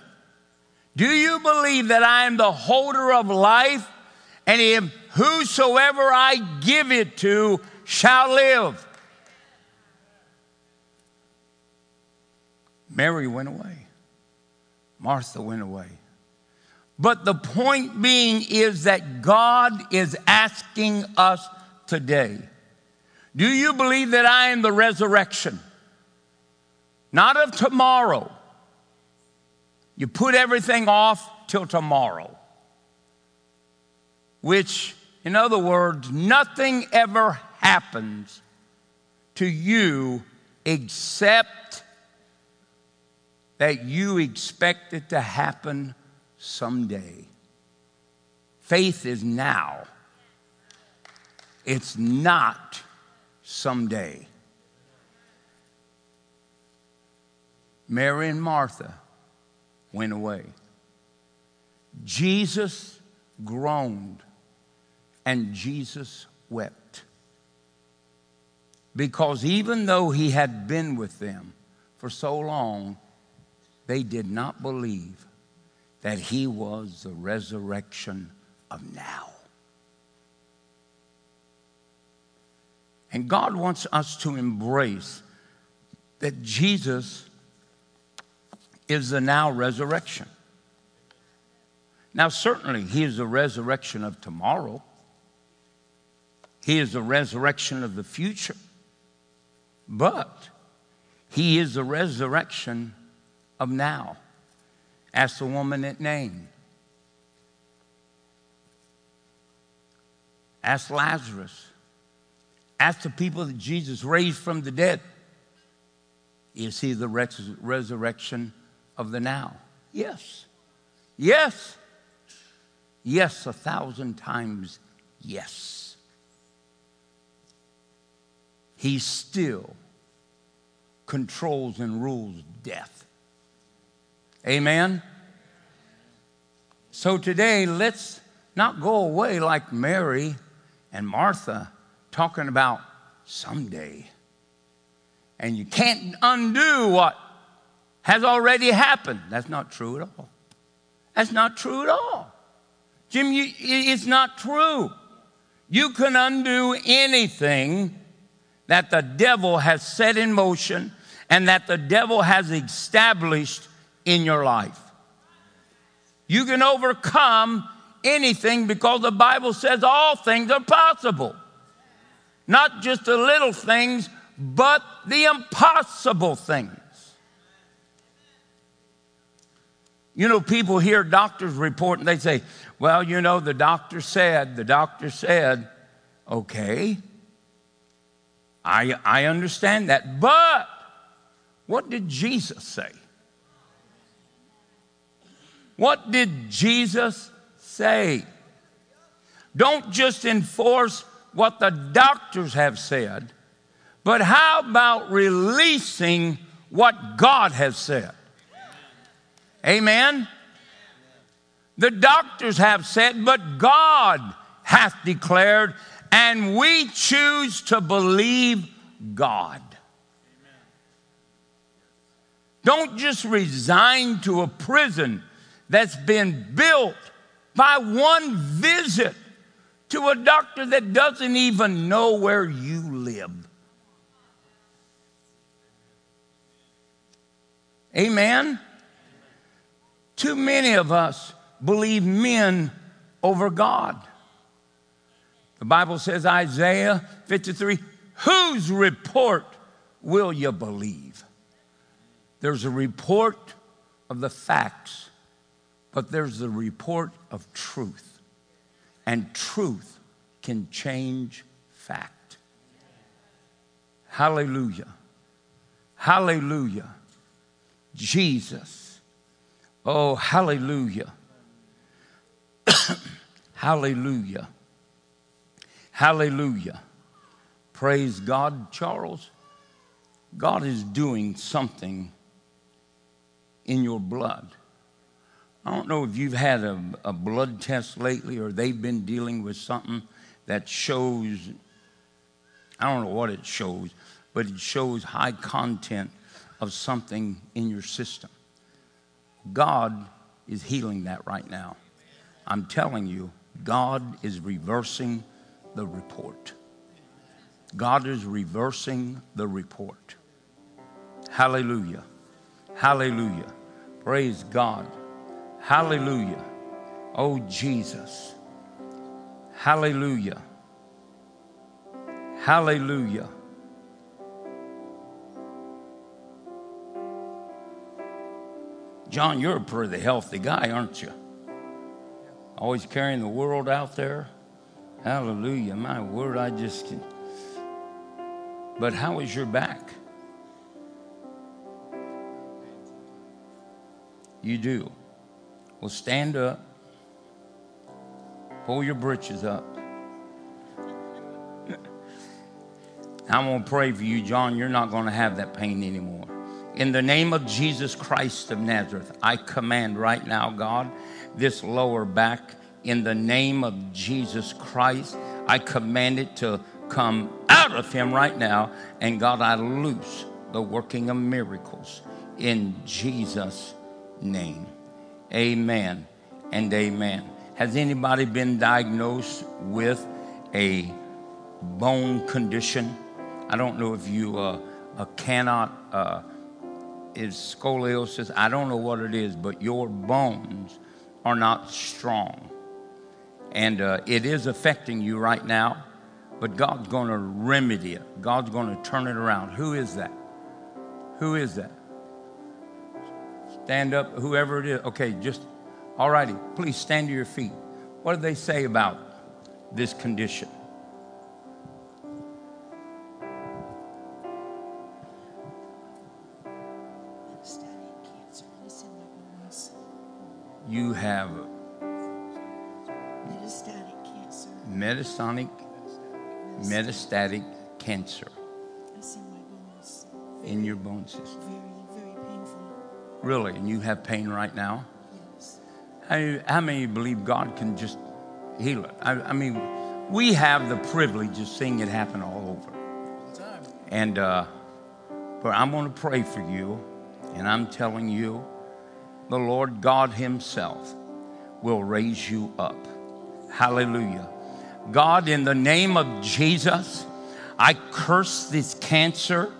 Do you believe that I am the holder of life, and him whosoever I give it to shall live? Mary went away. Martha went away. But the point being is that God is asking us today, do you believe that I am the resurrection? Not of tomorrow. You put everything off till tomorrow. Which, in other words, nothing ever happens to you except that you expect it to happen someday. Faith is now. It's not someday. Mary and Martha went away. Jesus groaned and Jesus wept, because even though he had been with them for so long, they did not believe that he was the resurrection of now. And God wants us to embrace that Jesus is the now resurrection. Now, certainly, he is the resurrection of tomorrow. He is the resurrection of the future. But he is the resurrection of now. Ask the woman at Nain. Ask Lazarus. Ask the people that Jesus raised from the dead. Is he the res- resurrection of the now? Yes. Yes. Yes, a thousand times yes. He still controls and rules death. Amen? So today, let's not go away like Mary and Martha talking about someday. And you can't undo what has already happened. That's not true at all. That's not true at all. Jim, you, it's not true. You can undo anything that the devil has set in motion and that the devil has established in your life. You can overcome anything, because the Bible says all things are possible. Not just the little things, but the impossible things. You know, people hear doctors report and they say, well, you know, the doctor said, the doctor said, okay, I, I understand that. But what did Jesus say? What did Jesus say? Don't just enforce what the doctors have said, but how about releasing what God has said? Amen? The doctors have said, but God hath declared, and we choose to believe God. Don't just resign to a prison that's been built by one visit to a doctor that doesn't even know where you live. Amen? Too many of us believe men over God. The Bible says, Isaiah fifty-three, whose report will you believe? There's a report of the facts, but there's the report of truth. And truth can change fact. Hallelujah. Hallelujah. Jesus. Oh, hallelujah. Hallelujah. Hallelujah. Praise God, Charles. God is doing something in your blood. I don't know if you've had a, a blood test lately, or they've been dealing with something that shows, I don't know what it shows, but it shows high content of something in your system. God is healing that right now. I'm telling you, God is reversing the report. God is reversing the report. Hallelujah. Hallelujah. Praise God. Hallelujah. Oh, Jesus. Hallelujah. Hallelujah. John, you're a pretty healthy guy, aren't you? Always carrying the world out there. Hallelujah. My word, I just can. But how is your back? You do. Well, stand up. Pull your britches up. I'm going to pray for you, John. You're not going to have that pain anymore. In the name of Jesus Christ of Nazareth, I command right now, God, this lower back, in the name of Jesus Christ, I command it to come out of him right now. And God, I loose the working of miracles in Jesus' name. Amen and amen. Has anybody been diagnosed with a bone condition? I don't know if you uh, uh, cannot... Uh, Is scoliosis. I don't know what it is, but your bones are not strong. And uh, it is affecting you right now, but God's going to remedy it. God's going to turn it around. Who is that? Who is that? Stand up, whoever it is. Okay, just, all righty, please stand to your feet. What do they say about this condition? You have metastatic cancer. Metastatic, metastatic, metastatic cancer. It's in my bones. Very, in your bone system. Very, very painful. Really? And you have pain right now? Yes. How, how many believe God can just heal it? I, I mean, we have the privilege of seeing it happen all over. All the time. And, uh, but I'm going to pray for you, and I'm telling you, the Lord God himself will raise you up. Hallelujah. God, in the name of Jesus, I curse this cancer.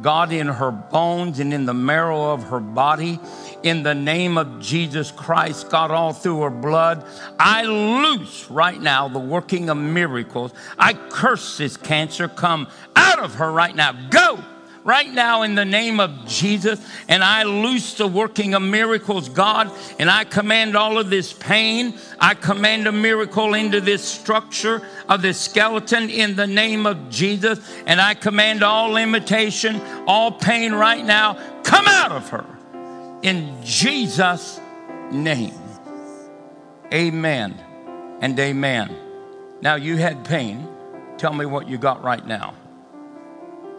God, in her bones and in the marrow of her body, in the name of Jesus Christ, God, all through her blood, I loose right now the working of miracles. I curse this cancer. Come out of her right now. Go! Right now, in the name of Jesus, and I loose the working of miracles, God, and I command all of this pain. I command a miracle into this structure of this skeleton in the name of Jesus, and I command all limitation, all pain right now, come out of her in Jesus' name. Amen and amen. Now, you had pain. Tell me what you got right now.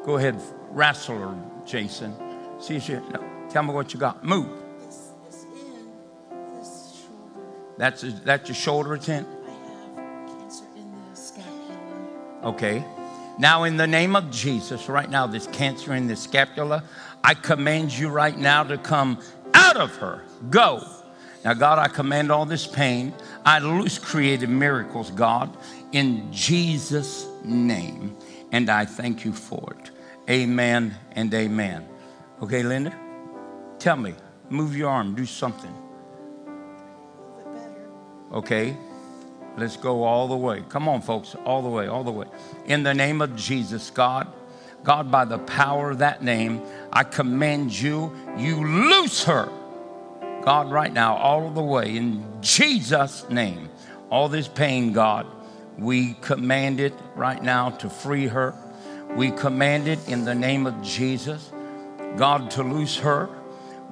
Go ahead. Wrestle her, Jason. See if she, no, tell me what you got. Move. It's, it's in this shoulder. That's, a, that's your shoulder, it's in? I have cancer in the scapula. Okay. Now, in the name of Jesus, right now, this cancer in the scapula, I command you right now to come out of her. Go. Now, God, I command all this pain. I loose creative miracles, God, in Jesus' name. And I thank you for it. Amen and amen. Okay, Linda, tell me. Move your arm. Do something. A little bit better. Okay, let's go all the way. Come on, folks, all the way, all the way. In the name of Jesus, God, God, by the power of that name, I command you, you loose her. God, right now, all the way, in Jesus' name, all this pain, God, we command it right now to free her. We command it in the name of Jesus, God, to loose her.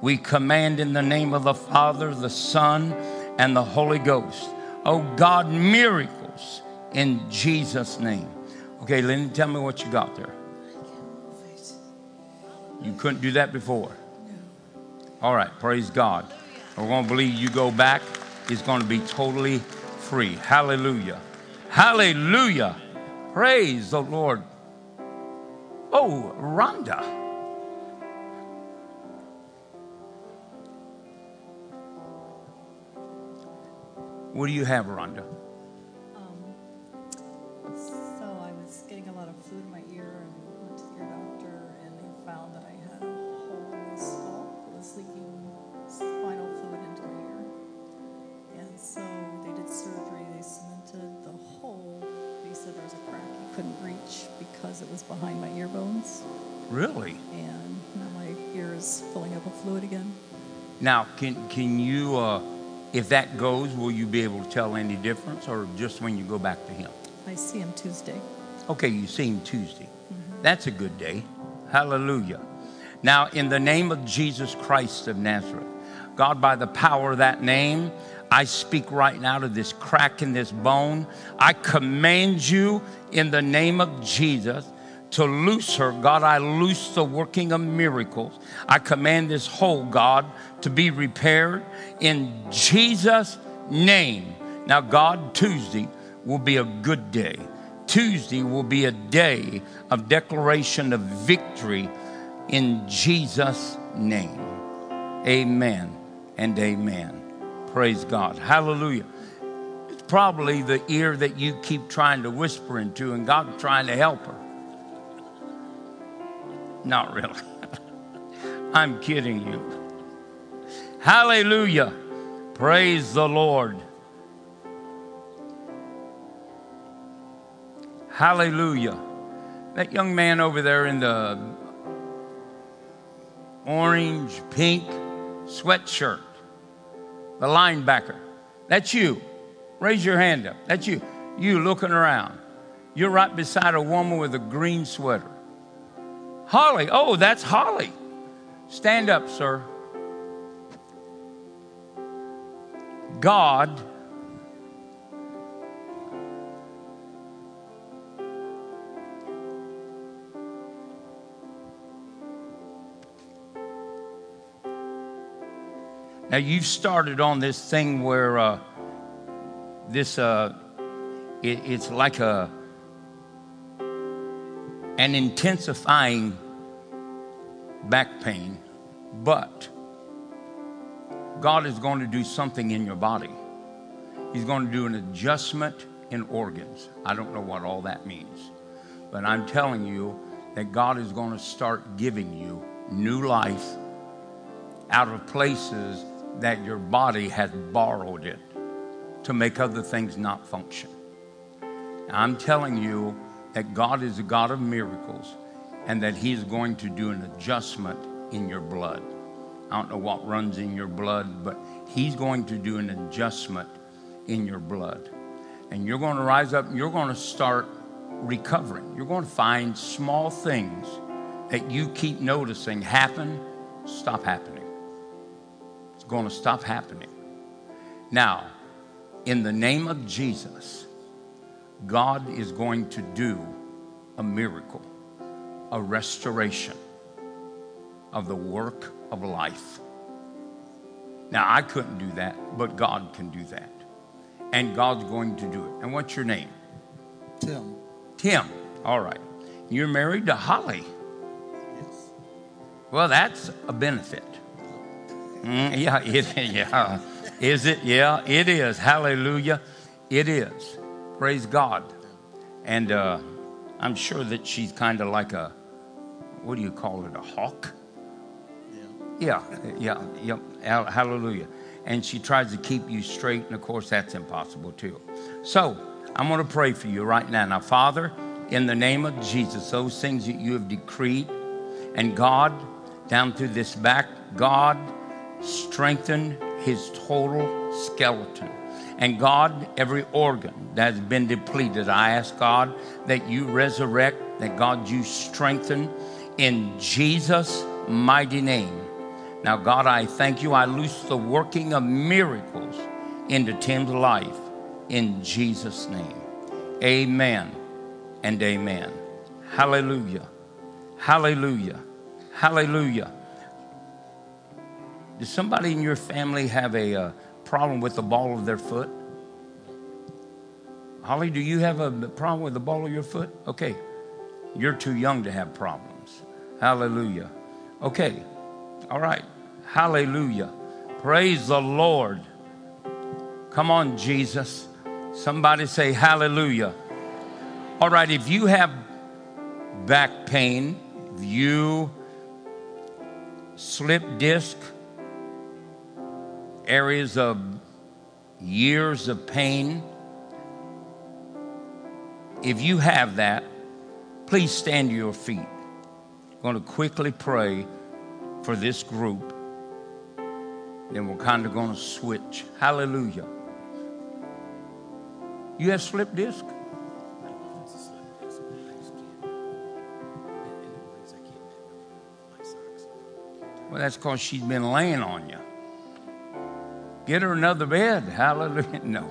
We command in the name of the Father, the Son, and the Holy Ghost. Oh, God, miracles in Jesus' name. Okay, Linda, tell me what you got there. You couldn't do that before? No. All right, praise God. We're going to believe you go back. It's going to be totally free. Hallelujah. Hallelujah. Praise the Lord. Oh, Rhonda. What do you have, Rhonda? Um, so I was getting a lot of fluid in my ear and went to the ear doctor, and they found that I had a hole in my skull that was leaking spinal fluid into my ear. And so they did surgery. They cemented the hole. They said there was a crack you couldn't reach because it was behind my ear bones. Really? And now my ear is filling up with fluid again. Now, can can you... Uh... If that goes, will you be able to tell any difference, or just when you go back to him? I see him Tuesday. Okay, you see him Tuesday. Mm-hmm. That's a good day. Hallelujah. Now, in the name of Jesus Christ of Nazareth, God, by the power of that name, I speak right now to this crack in this bone. I command you in the name of Jesus to loose her. God, I loose the working of miracles. I command this hole, God, to be repaired in Jesus' name. Now, God, Tuesday will be a good day. Tuesday will be a day of declaration of victory in Jesus' name. Amen and amen. Praise God. Hallelujah. It's probably the ear that you keep trying to whisper into, and God's trying to help her. Not really. I'm kidding you. Hallelujah. Praise the Lord. Hallelujah. That young man over there in the orange, pink sweatshirt, the linebacker, that's you. Raise your hand up. That's you. You looking around. You're right beside a woman with a green sweater. Holly. Oh, that's Holly. Stand up, sir. God now, you've started on this thing where uh, this uh, it, it's like a an intensifying back pain, but God is going to do something in your body. He's going to do an adjustment in organs. I don't know what all that means, but I'm telling you that God is going to start giving you new life out of places that your body has borrowed it to make other things not function. I'm telling you that God is a God of miracles, and that he's going to do an adjustment in your blood. I don't know what runs in your blood, but he's going to do an adjustment in your blood. And you're going to rise up, and you're going to start recovering. You're going to find small things that you keep noticing happen, stop happening. It's going to stop happening. Now, in the name of Jesus, God is going to do a miracle, a restoration of the work of life. Now, I couldn't do that, but God can do that. And God's going to do it. And what's your name? Tim. Tim. All right. You're married to Holly. Yes. Well, that's a benefit. Mm, yeah, it, yeah. Is it? Yeah, it is. Hallelujah. It is. Praise God. And uh, I'm sure that she's kind of like a, what do you call it, a hawk? Yeah, yeah, yeah, yeah, hallelujah. And she tries to keep you straight, and of course that's impossible too. So I'm going to pray for you right now. Now, Father, in the name of Jesus, those things that you have decreed, and God, down through this back, God, strengthen his total skeleton. And God, every organ that has been depleted, I ask God that you resurrect, that God, you strengthen in Jesus' mighty name. Now, God, I thank you. I loose the working of miracles into Tim's life in Jesus' name. Amen and amen. Hallelujah. Hallelujah. Hallelujah. Does somebody in your family have a uh, problem with the ball of their foot? Holly, do you have a problem with the ball of your foot? Okay. You're too young to have problems. Hallelujah. Okay. All right. Hallelujah. Praise the Lord. Come on, Jesus. Somebody say hallelujah. All right. If you have back pain, you slip disc, areas of years of pain, if you have that, please stand to your feet. I'm going to quickly pray for this group. Then we're kind of going to switch. Hallelujah. You have slip disc? Well, that's because she's been laying on you. Get her another bed. Hallelujah. No.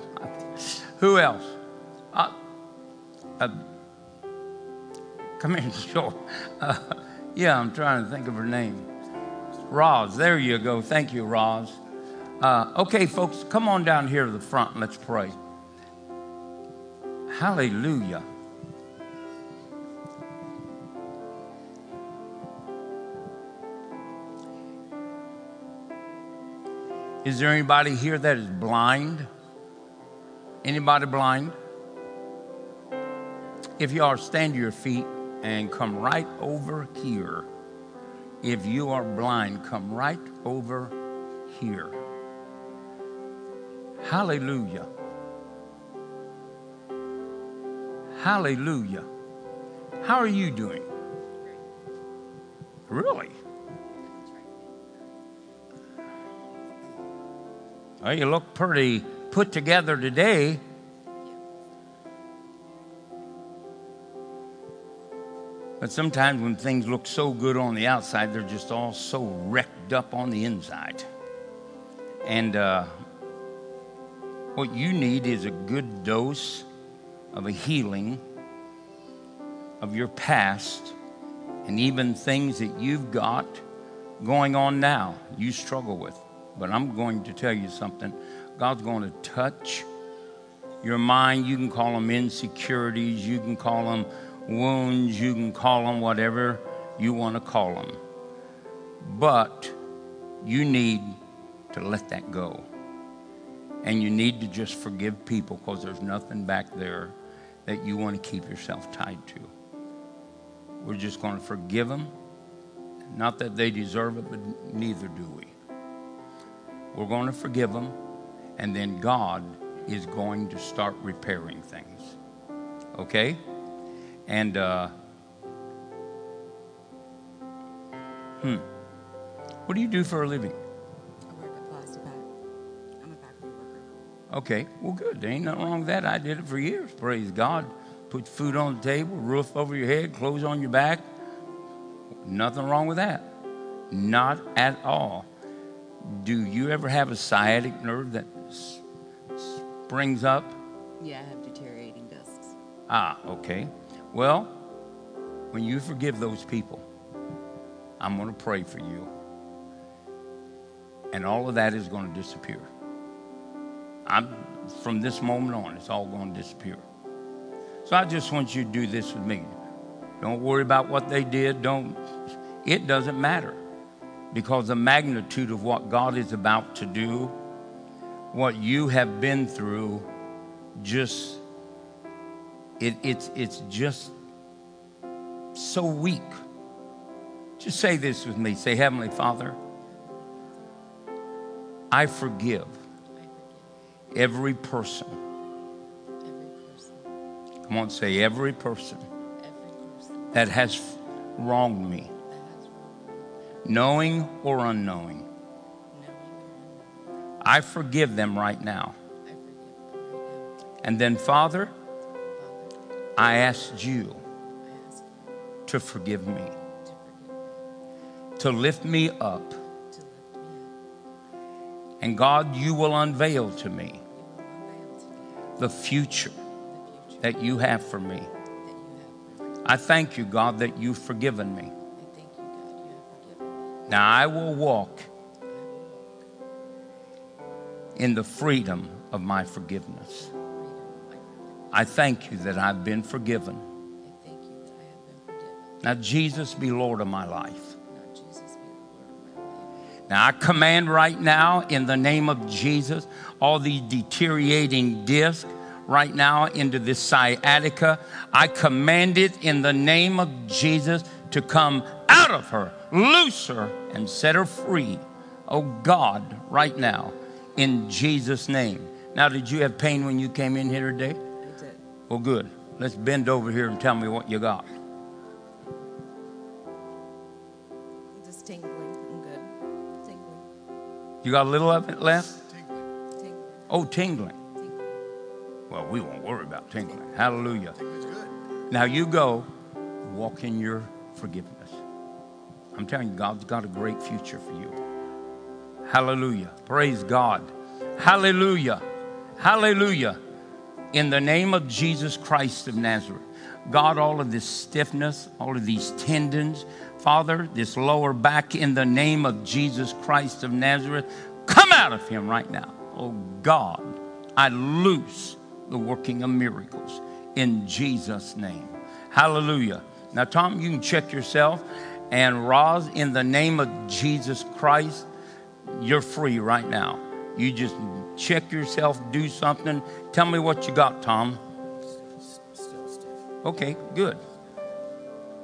Who else? Uh, uh, come in, sure. Uh, yeah, I'm trying to think of her name. Roz. There you go. Thank you, Roz. Uh, okay, folks, come on down here to the front and let's pray. Hallelujah. Is there anybody here that is blind? Anybody blind? If you are, stand to your feet and come right over here. If you are blind, come right over here. Hallelujah. Hallelujah. How are you doing? Really? Well, you look pretty put together today. But sometimes when things look so good on the outside, they're just all so wrecked up on the inside. And uh, what you need is a good dose of a healing of your past and even things that you've got going on now you struggle with. But I'm going to tell you something. God's going to touch your mind. You can call them insecurities. You can call them wounds. You can call them whatever you want to call them. But you need to let that go. And you need to just forgive people because there's nothing back there that you want to keep yourself tied to. We're just going to forgive them. Not that they deserve it, but neither do we. We're going to forgive them, and then God is going to start repairing things, okay? And, uh, hmm, what do you do for a living? I work at PlastiPack. I'm a factory worker. Okay, well, good. There ain't nothing wrong with that. I did it for years, praise God. Put food on the table, roof over your head, clothes on your back. Nothing wrong with that. Not at all. Do you ever have a sciatic nerve that s- springs up? Yeah, I have deteriorating discs. Ah, okay. Well, when you forgive those people, I'm going to pray for you. And all of that is going to disappear. I'm, from this moment on, it's all going to disappear. So I just want you to do this with me. Don't worry about what they did. Don't. It doesn't matter. Because the magnitude of what God is about to do, what you have been through, just, it, it's, it's just so weak. Just say this with me. Say, Heavenly Father, I forgive every person. Come on, say every person that has wronged me. Knowing or unknowing. I forgive them right now. And then, Father, I ask you to forgive me, to lift me up. And God, you will unveil to me the future that you have for me. I thank you, God, that you've forgiven me. Now I will walk in the freedom of my forgiveness. I thank you that I've been forgiven. Now, Jesus, be Lord of my life. Now, I command right now in the name of Jesus, all the deteriorating discs right now into this sciatica, I command it in the name of Jesus to come out of her, loose her, and set her free. Oh, God, right now, in Jesus' name. Now, did you have pain when you came in here today? I did. Well, good. Let's bend over here and tell me what you got. Just tingling. I'm good. Tingling. You got a little of it left? Tingling. Tingling. Oh, tingling. Tingling. Well, we won't worry about tingling. Tingling. Hallelujah. Tingling's good. Now, you go walk in your forgiveness. I'm telling you, God's got a great future for you. Hallelujah. Praise God. Hallelujah. Hallelujah. In the name of Jesus Christ of Nazareth. God, all of this stiffness, all of these tendons, Father, this lower back, in the name of Jesus Christ of Nazareth, come out of him right now. Oh, God, I loose the working of miracles in Jesus' name. Hallelujah. Now, Tom, you can check yourself. And Roz, in the name of Jesus Christ, you're free right now. You just check yourself, do something. Tell me what you got, Tom. Still stiff. Okay, good.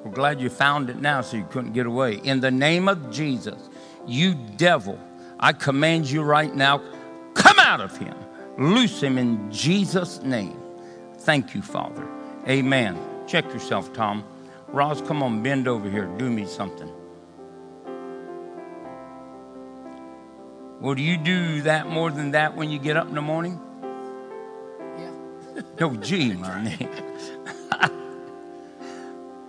We're glad you found it now so you couldn't get away. In the name of Jesus, you devil, I command you right now, come out of him. Loose him in Jesus' name. Thank you, Father. Amen. Check yourself, Tom. Roz, come on, bend over here. Do me something. Well, do you do that more than that when you get up in the morning? Yeah. No, gee, my name.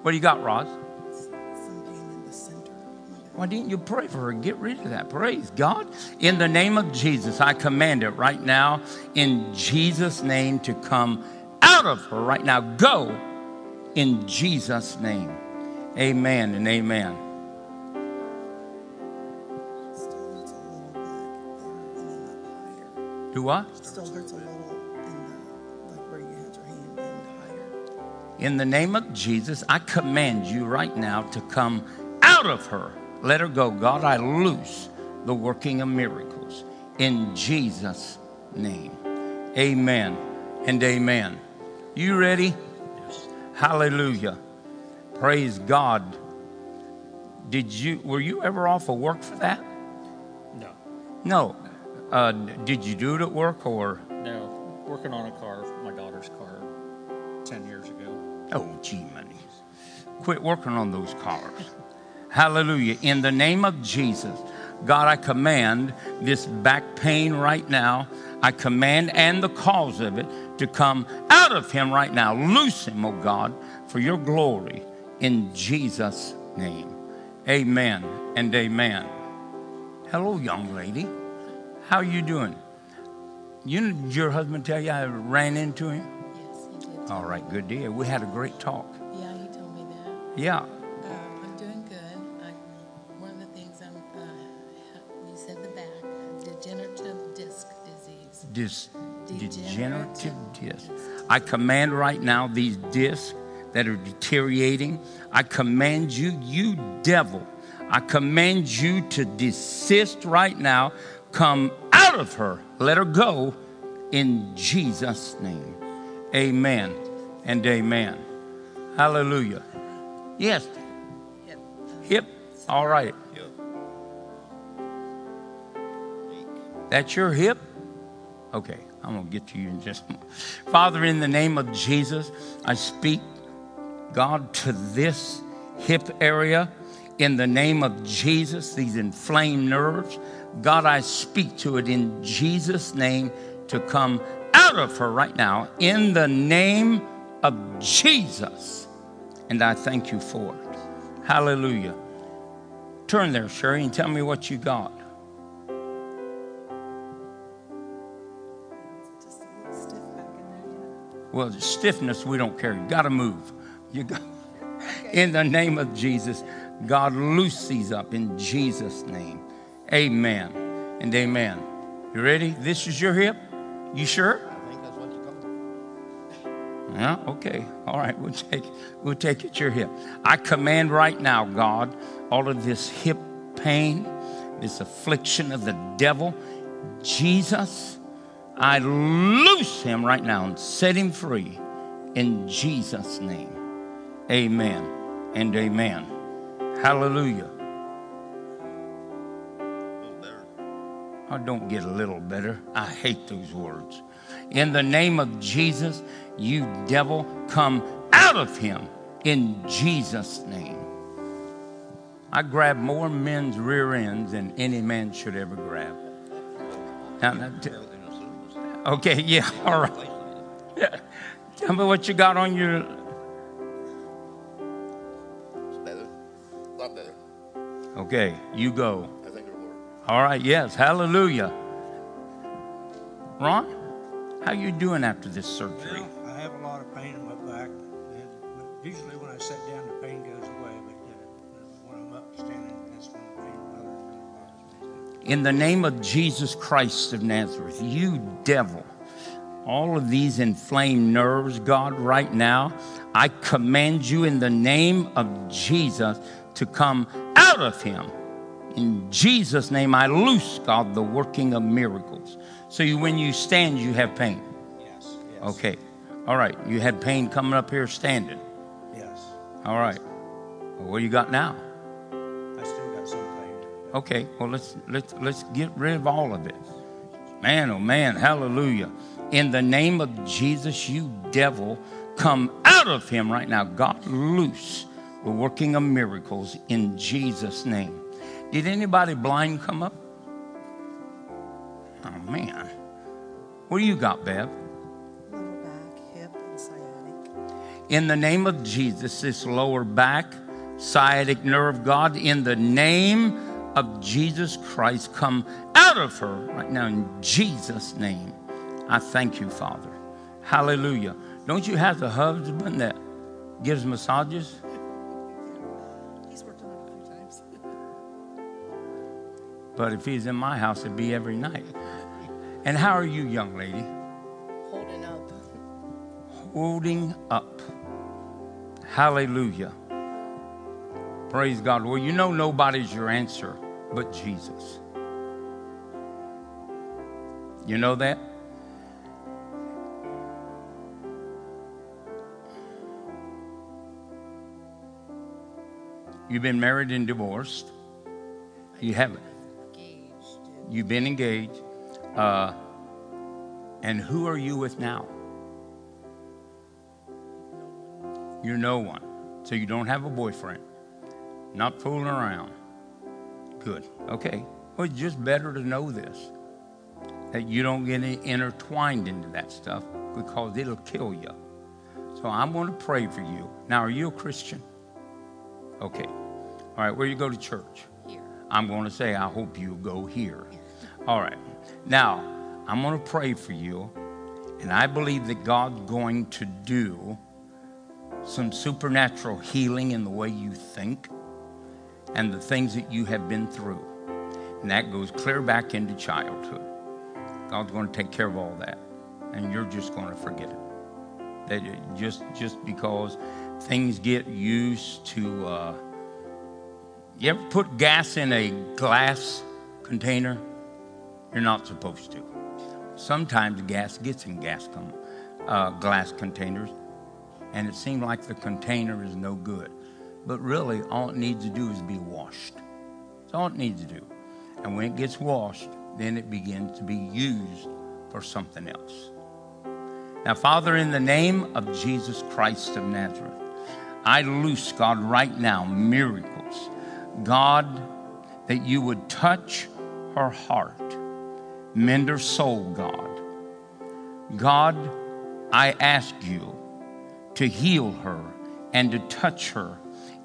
What do you got, Roz? Some pain in the center. Why didn't you pray for her? Get rid of that. Praise God. In the name of Jesus, I command it right now in Jesus' name to come out of her right now. Go in Jesus' name. Amen and amen. Still hurts a little back there and then up higher. Do what? Still hurts a little in the, like where you had your hand and higher. In the name of Jesus, I command you right now to come out of her. Let her go. God, I loose the working of miracles in Jesus' name. Amen and amen. You ready? Hallelujah. Praise God. Did you, were you ever off of work for that? No. No. Uh, did you do it at work or? No. Working on a car, my daughter's car, ten years ago. Oh, gee, money. Quit working on those cars. Hallelujah. In the name of Jesus, God, I command this back pain right now. I command and the cause of it to come out of him right now. Loose him, oh God, for your glory in Jesus' name. Amen and amen. Hello, young lady. How are you doing? You, did your husband tell you I ran into him? Yes, he did. All right, good deal. We had a great talk. Yeah, he told me that. Yeah. Um, I'm doing good. I, one of the things I'm, uh, you said the back, degenerative disc disease. Dis. Degenerative discs. I command right now these discs that are deteriorating. I command you, you devil. I command you to desist right now. Come out of her. Let her go in Jesus' name. Amen and amen. Hallelujah. Yes. Hip. Hip. All right. Hip. That's your hip? Okay. I'm going to get to you in just a moment. Father, in the name of Jesus, I speak, God, to this hip area. In the name of Jesus, these inflamed nerves, God, I speak to it in Jesus' name to come out of her right now. In the name of Jesus. And I thank you for it. Hallelujah. Turn there, Sherry, and tell me what you got. Well, the stiffness we don't care. You got to move. You got. Okay. In the name of Jesus, God, loose these up in Jesus' name. Amen and amen. You ready? This is your hip? You sure? I think that's what you call it. Yeah, okay. All right, we'll take, we'll take it your hip. I command right now, God, all of this hip pain, this affliction of the devil, Jesus, I loose him right now and set him free in Jesus' name. Amen and amen. Hallelujah. I don't get a little better. I hate those words. In the name of Jesus, you devil, come out of him in Jesus' name. I grab more men's rear ends than any man should ever grab. Now, okay, yeah, all right. Yeah. Tell me what you got on your... Okay, you go. All right, yes, hallelujah. Ron, how you doing after this surgery? Well, I have a lot of pain in my back. Usually when I sit down, the pain goes away, but when I'm up standing, that's when the pain bothers me. In the name of Jesus Christ of Nazareth, you devil, all of these inflamed nerves, God, right now, I command you in the name of Jesus to come out of him. In Jesus' name, I loose, God, the working of miracles. So you, when you stand, you have pain? Yes, yes. Okay. All right. You had pain coming up here standing? Yes. All right. Well, what do you got now? I still got some pain. Okay. Well, let's, let's, let's get rid of all of it. Man, oh, man. Hallelujah. In the name of Jesus, you devil, come out of him right now. God, loose the working of miracles in Jesus' name. Did anybody blind come up? Oh, man. What do you got, Bev? Lower back, hip, and sciatic. In the name of Jesus, this lower back, sciatic nerve, God, in the name of Jesus Christ, come out of her right now in Jesus' name. I thank you, Father. Hallelujah. Don't you have the husband that gives massages? But if he's in my house, it'd be every night. And how are you, young lady? Holding up. Holding up. Hallelujah. Praise God. Well, you know nobody's your answer but Jesus. You know that? You've been married and divorced. You haven't. You've been engaged. Uh, and who are you with now? You're no one. So you don't have a boyfriend. Not fooling around. Good. Okay. Well, it's just better to know this. That you don't get intertwined into that stuff because it'll kill you. So I'm going to pray for you. Now, are you a Christian? Okay. All right. Where do you go to church? Here. I'm going to say, I hope you go here. All right. Now, I'm going to pray for you, and I believe that God's going to do some supernatural healing in the way you think and the things that you have been through. And that goes clear back into childhood. God's going to take care of all that, and you're just going to forget it. That it just, just because things get used to, uh, you ever put gas in a glass container? You're not supposed to. Sometimes gas gets in gas com- uh, glass containers, and it seems like the container is no good. But really, all it needs to do is be washed. That's all it needs to do. And when it gets washed, then it begins to be used for something else. Now, Father, in the name of Jesus Christ of Nazareth, I loose, God, right now, miracles. God, that you would touch her heart. Mend her soul, God. God, I ask you to heal her and to touch her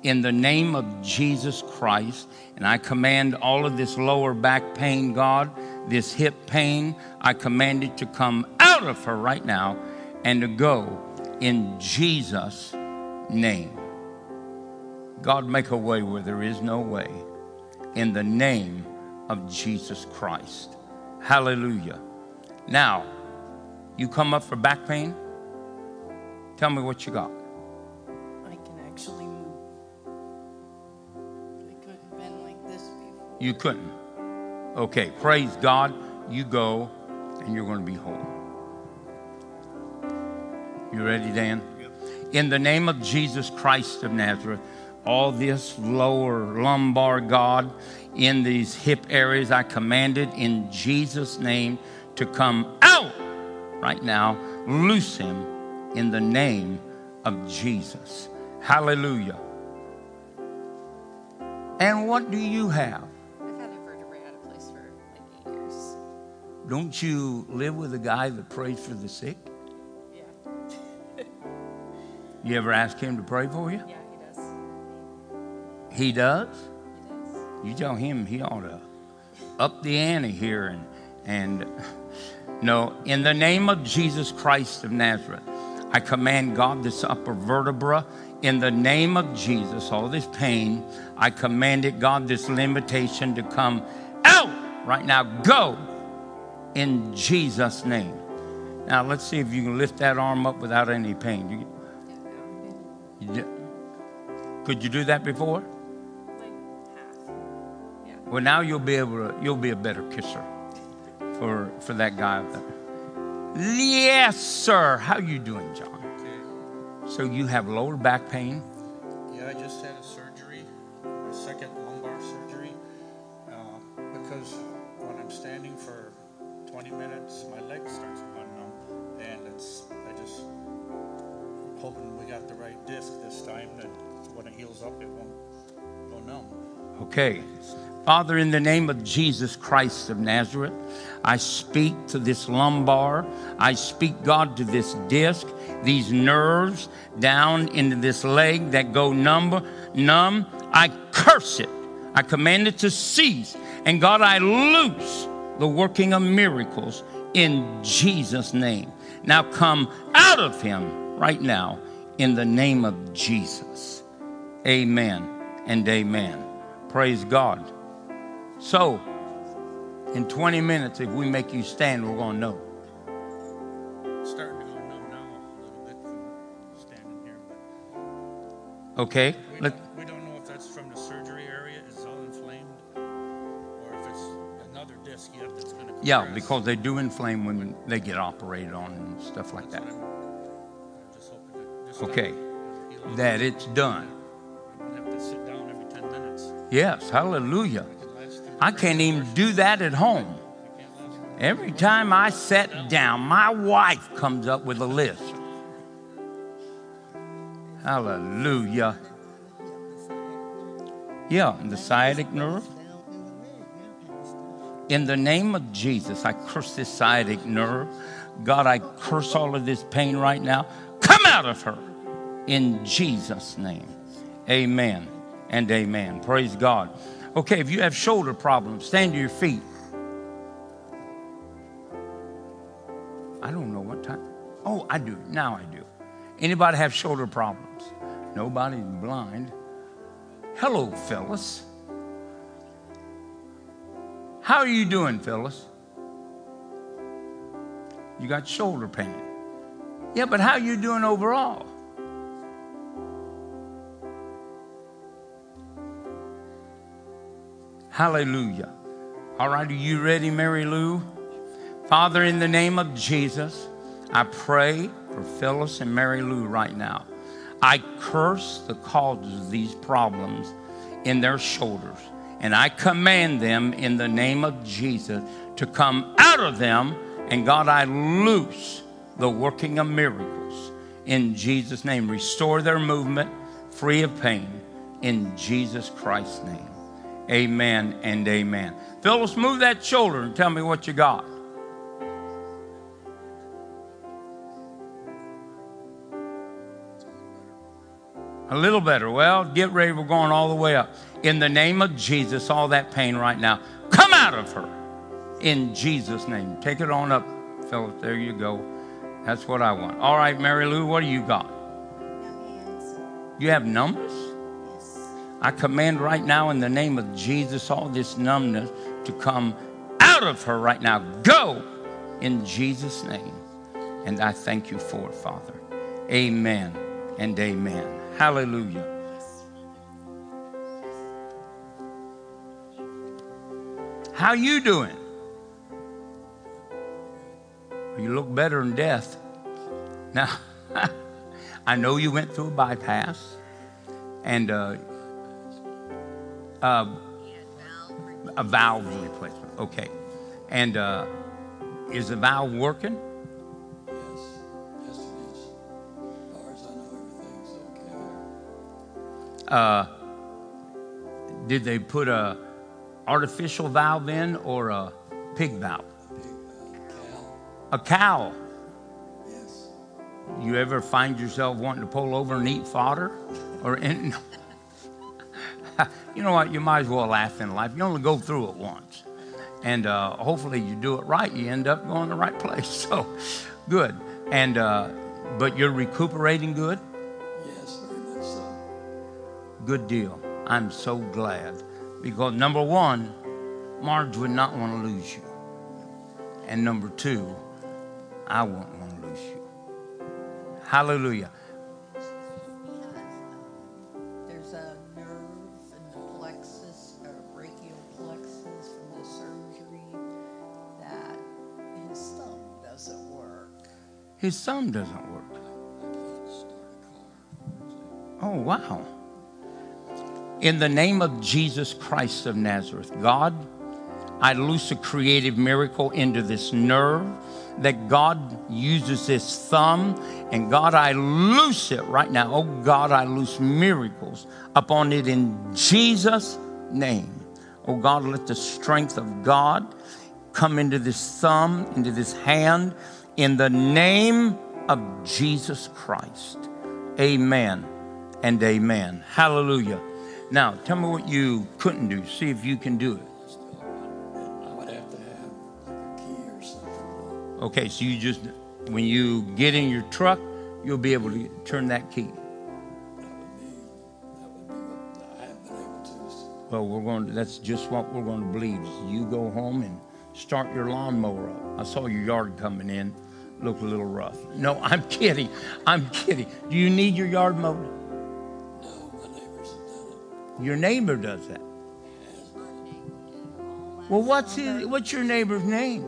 in the name of Jesus Christ. And I command all of this lower back pain, God, this hip pain, I command it to come out of her right now and to go in Jesus' name. God, make a way where there is no way in the name of Jesus Christ. Hallelujah. Now, you come up for back pain. Tell me what you got. I can actually move. I couldn't bend like this before. You couldn't. Okay, praise God. You go, and you're going to be whole. You ready, Dan? Yep. In the name of Jesus Christ of Nazareth, all this lower lumbar, God, in these hip areas, I commanded in Jesus' name to come out right now. Loose him in the name of Jesus. Hallelujah. And what do you have? I've had a vertebrae out of place for like eight years. Don't you live with a guy that prays for the sick? Yeah. You ever ask him to pray for you? Yeah, he does. He does? He does. You tell him he ought to up the ante here and... and no, in the name of Jesus Christ of Nazareth, I command, God, this upper vertebra, in the name of Jesus, all this pain, I command it, God, this limitation to come out right now. Go in Jesus' name. Now, let's see if you can lift that arm up without any pain. You, you, could you do that before? Like half. Yeah. Well, now you'll be able to, you'll be a better kisser. For, for that guy up there. Yes, sir. How you doing, John? Okay. So you have lower back pain? Yeah, I just had a surgery, my second lumbar surgery, uh, because when I'm standing for twenty minutes, my leg starts to run numb, and it's I just hoping we got the right disc this time, that when it heals up, it won't go numb. Okay. Father, in the name of Jesus Christ of Nazareth, I speak to this lumbar. I speak, God, to this disc, these nerves down into this leg that go numb. numb. I curse it. I command it to cease. And God, I loose the working of miracles in Jesus' name. Now come out of him right now in the name of Jesus. Amen and amen. Praise God. So, in twenty minutes, if we make you stand, we're going to know. It's starting to go numb now a little bit from standing here. But okay. We, Let, don't, we don't know if that's from the surgery area. It's all inflamed. Or if it's another disc yet that's going to compress. Yeah, because they do inflame when they get operated on and stuff like that's that. I'm, I'm just hoping that this okay. Time, that it's done. I have to sit down every ten minutes. Yes, hallelujah. I can't even do that at home. Every time I sit down, my wife comes up with a list. Hallelujah. Yeah, the sciatic nerve. In the name of Jesus, I curse this sciatic nerve. God, I curse all of this pain right now. Come out of her in Jesus' name. Amen and amen. Praise God. Okay, if you have shoulder problems, stand to your feet. I don't know what time. Oh, I do. Now I do. Anybody have shoulder problems? Nobody's blind. Hello, Phyllis. How are you doing, Phyllis? You got shoulder pain. Yeah, but how are you doing overall? Hallelujah. All right, are you ready, Mary Lou? Father, in the name of Jesus, I pray for Phyllis and Mary Lou right now. I curse the causes of these problems in their shoulders, and I command them in the name of Jesus to come out of them, and God, I loose the working of miracles in Jesus' name. Restore their movement free of pain in Jesus Christ's name. Amen and amen. Phyllis, move that shoulder and tell me what you got. A little better. Well, get ready. We're going all the way up. In the name of Jesus, all that pain right now, come out of her in Jesus' name. Take it on up, Phyllis. There you go. That's what I want. All right, Mary Lou, what do you got? You have numbers? I command right now in the name of Jesus all this numbness to come out out of her right now. Go in Jesus' name. And I thank you for it, Father. Amen and amen. Hallelujah. How you doing? You look better than death. Now, I know you went through a bypass, and uh, uh, a valve replacement. Okay, and uh, is the valve working? Yes, yes, it is. As far as I know, everything's okay. Uh, did they put a artificial valve in or a pig valve? A pig valve. A cow. A cow. Yes. You ever find yourself wanting to pull over and eat fodder? Or in, you know what? You might as well laugh in life. You only go through it once. And uh, hopefully you do it right. You end up going to the right place. So good. And uh, but you're recuperating good? Yes, very much so. Good deal. I'm so glad. Because number one, Marge would not want to lose you. And number two, I wouldn't want to lose you. Hallelujah. There's a nerve in the plexus, or brachial plexus from the surgery, that his thumb doesn't work. His thumb doesn't work. Oh, wow. In the name of Jesus Christ of Nazareth, God, I loose a creative miracle into this nerve that God uses this thumb. And God, I loose it right now. Oh, God, I loose miracles upon it in Jesus' name. Oh, God, let the strength of God come into this thumb, into this hand, in the name of Jesus Christ. Amen and amen. Hallelujah. Now, tell me what you couldn't do. See if you can do it. I would have to have a key or something. Okay, so you just, when you get in your truck, you'll be able to turn that key. That would be, that would be what I haven't been able to. Well, we're going to, that's just what we're going to believe. You go home and start your lawnmower up. I saw your yard coming in. Looked a little rough. No, I'm kidding. I'm kidding. Do you need your yard mowed? Your neighbor does that. Well, what's his, what's your neighbor's name?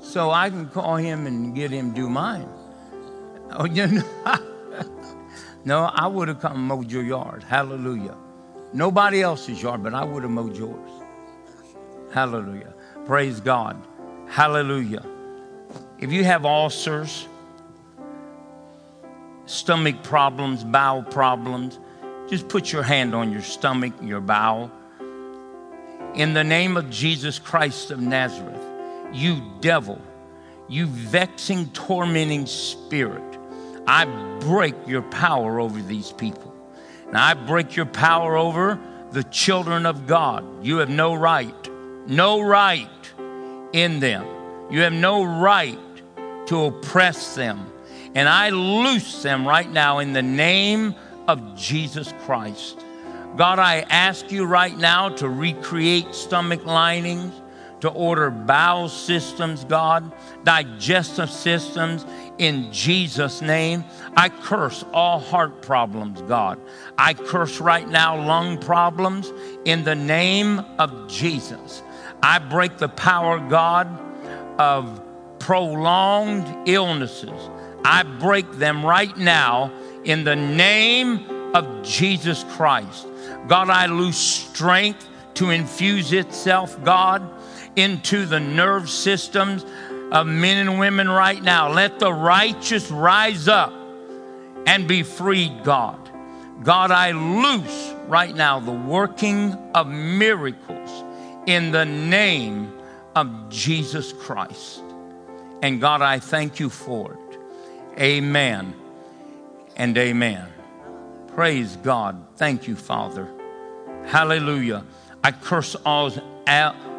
So I can call him and get him to do mine. Oh, you know, no, I would have come and mowed your yard. Hallelujah. Nobody else's yard, but I would have mowed yours. Hallelujah. Praise God. Hallelujah. If you have ulcers, stomach problems, bowel problems, just put your hand on your stomach, your bowel. In the name of Jesus Christ of Nazareth, you devil, you vexing, tormenting spirit, I break your power over these people. Now, I break your power over the children of God. You have no right, no right in them. You have no right to oppress them. And I loose them right now in the name of of Jesus Christ. God, I ask you right now to recreate stomach linings, to order bowel systems, God, digestive systems in Jesus' name. I curse all heart problems, God. I curse right now lung problems in the name of Jesus. I break the power, God, of prolonged illnesses. I break them right now in the name of Jesus Christ. God, I lose strength to infuse itself, God, into the nerve systems of men and women right now. Let the righteous rise up and be freed, God. God, I loose right now the working of miracles in the name of Jesus Christ. And God, I thank you for it. Amen. And amen. Praise God. Thank you, Father. Hallelujah. I curse all,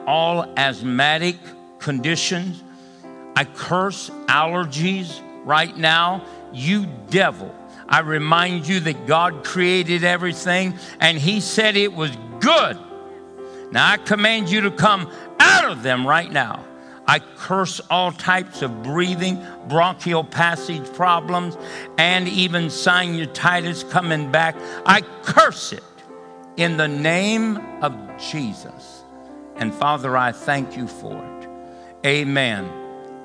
all asthmatic conditions. I curse allergies right now. You devil, I remind you that God created everything and he said it was good. Now I command you to come out of them right now. I curse all types of breathing, bronchial passage problems, and even sinusitis coming back. I curse it in the name of Jesus. And Father, I thank you for it. Amen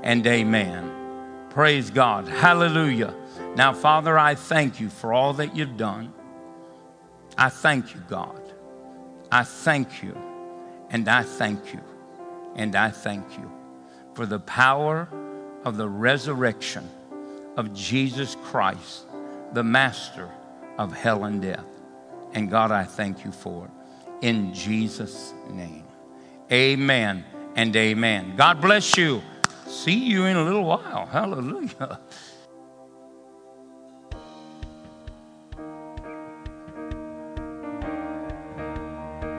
and amen. Praise God. Hallelujah. Now, Father, I thank you for all that you've done. I thank you, God. I thank you, and I thank you, and I thank you for the power of the resurrection of Jesus Christ, the master of hell and death. And God, I thank you for it. In Jesus' name, amen and amen. God bless you. See you in a little while. Hallelujah.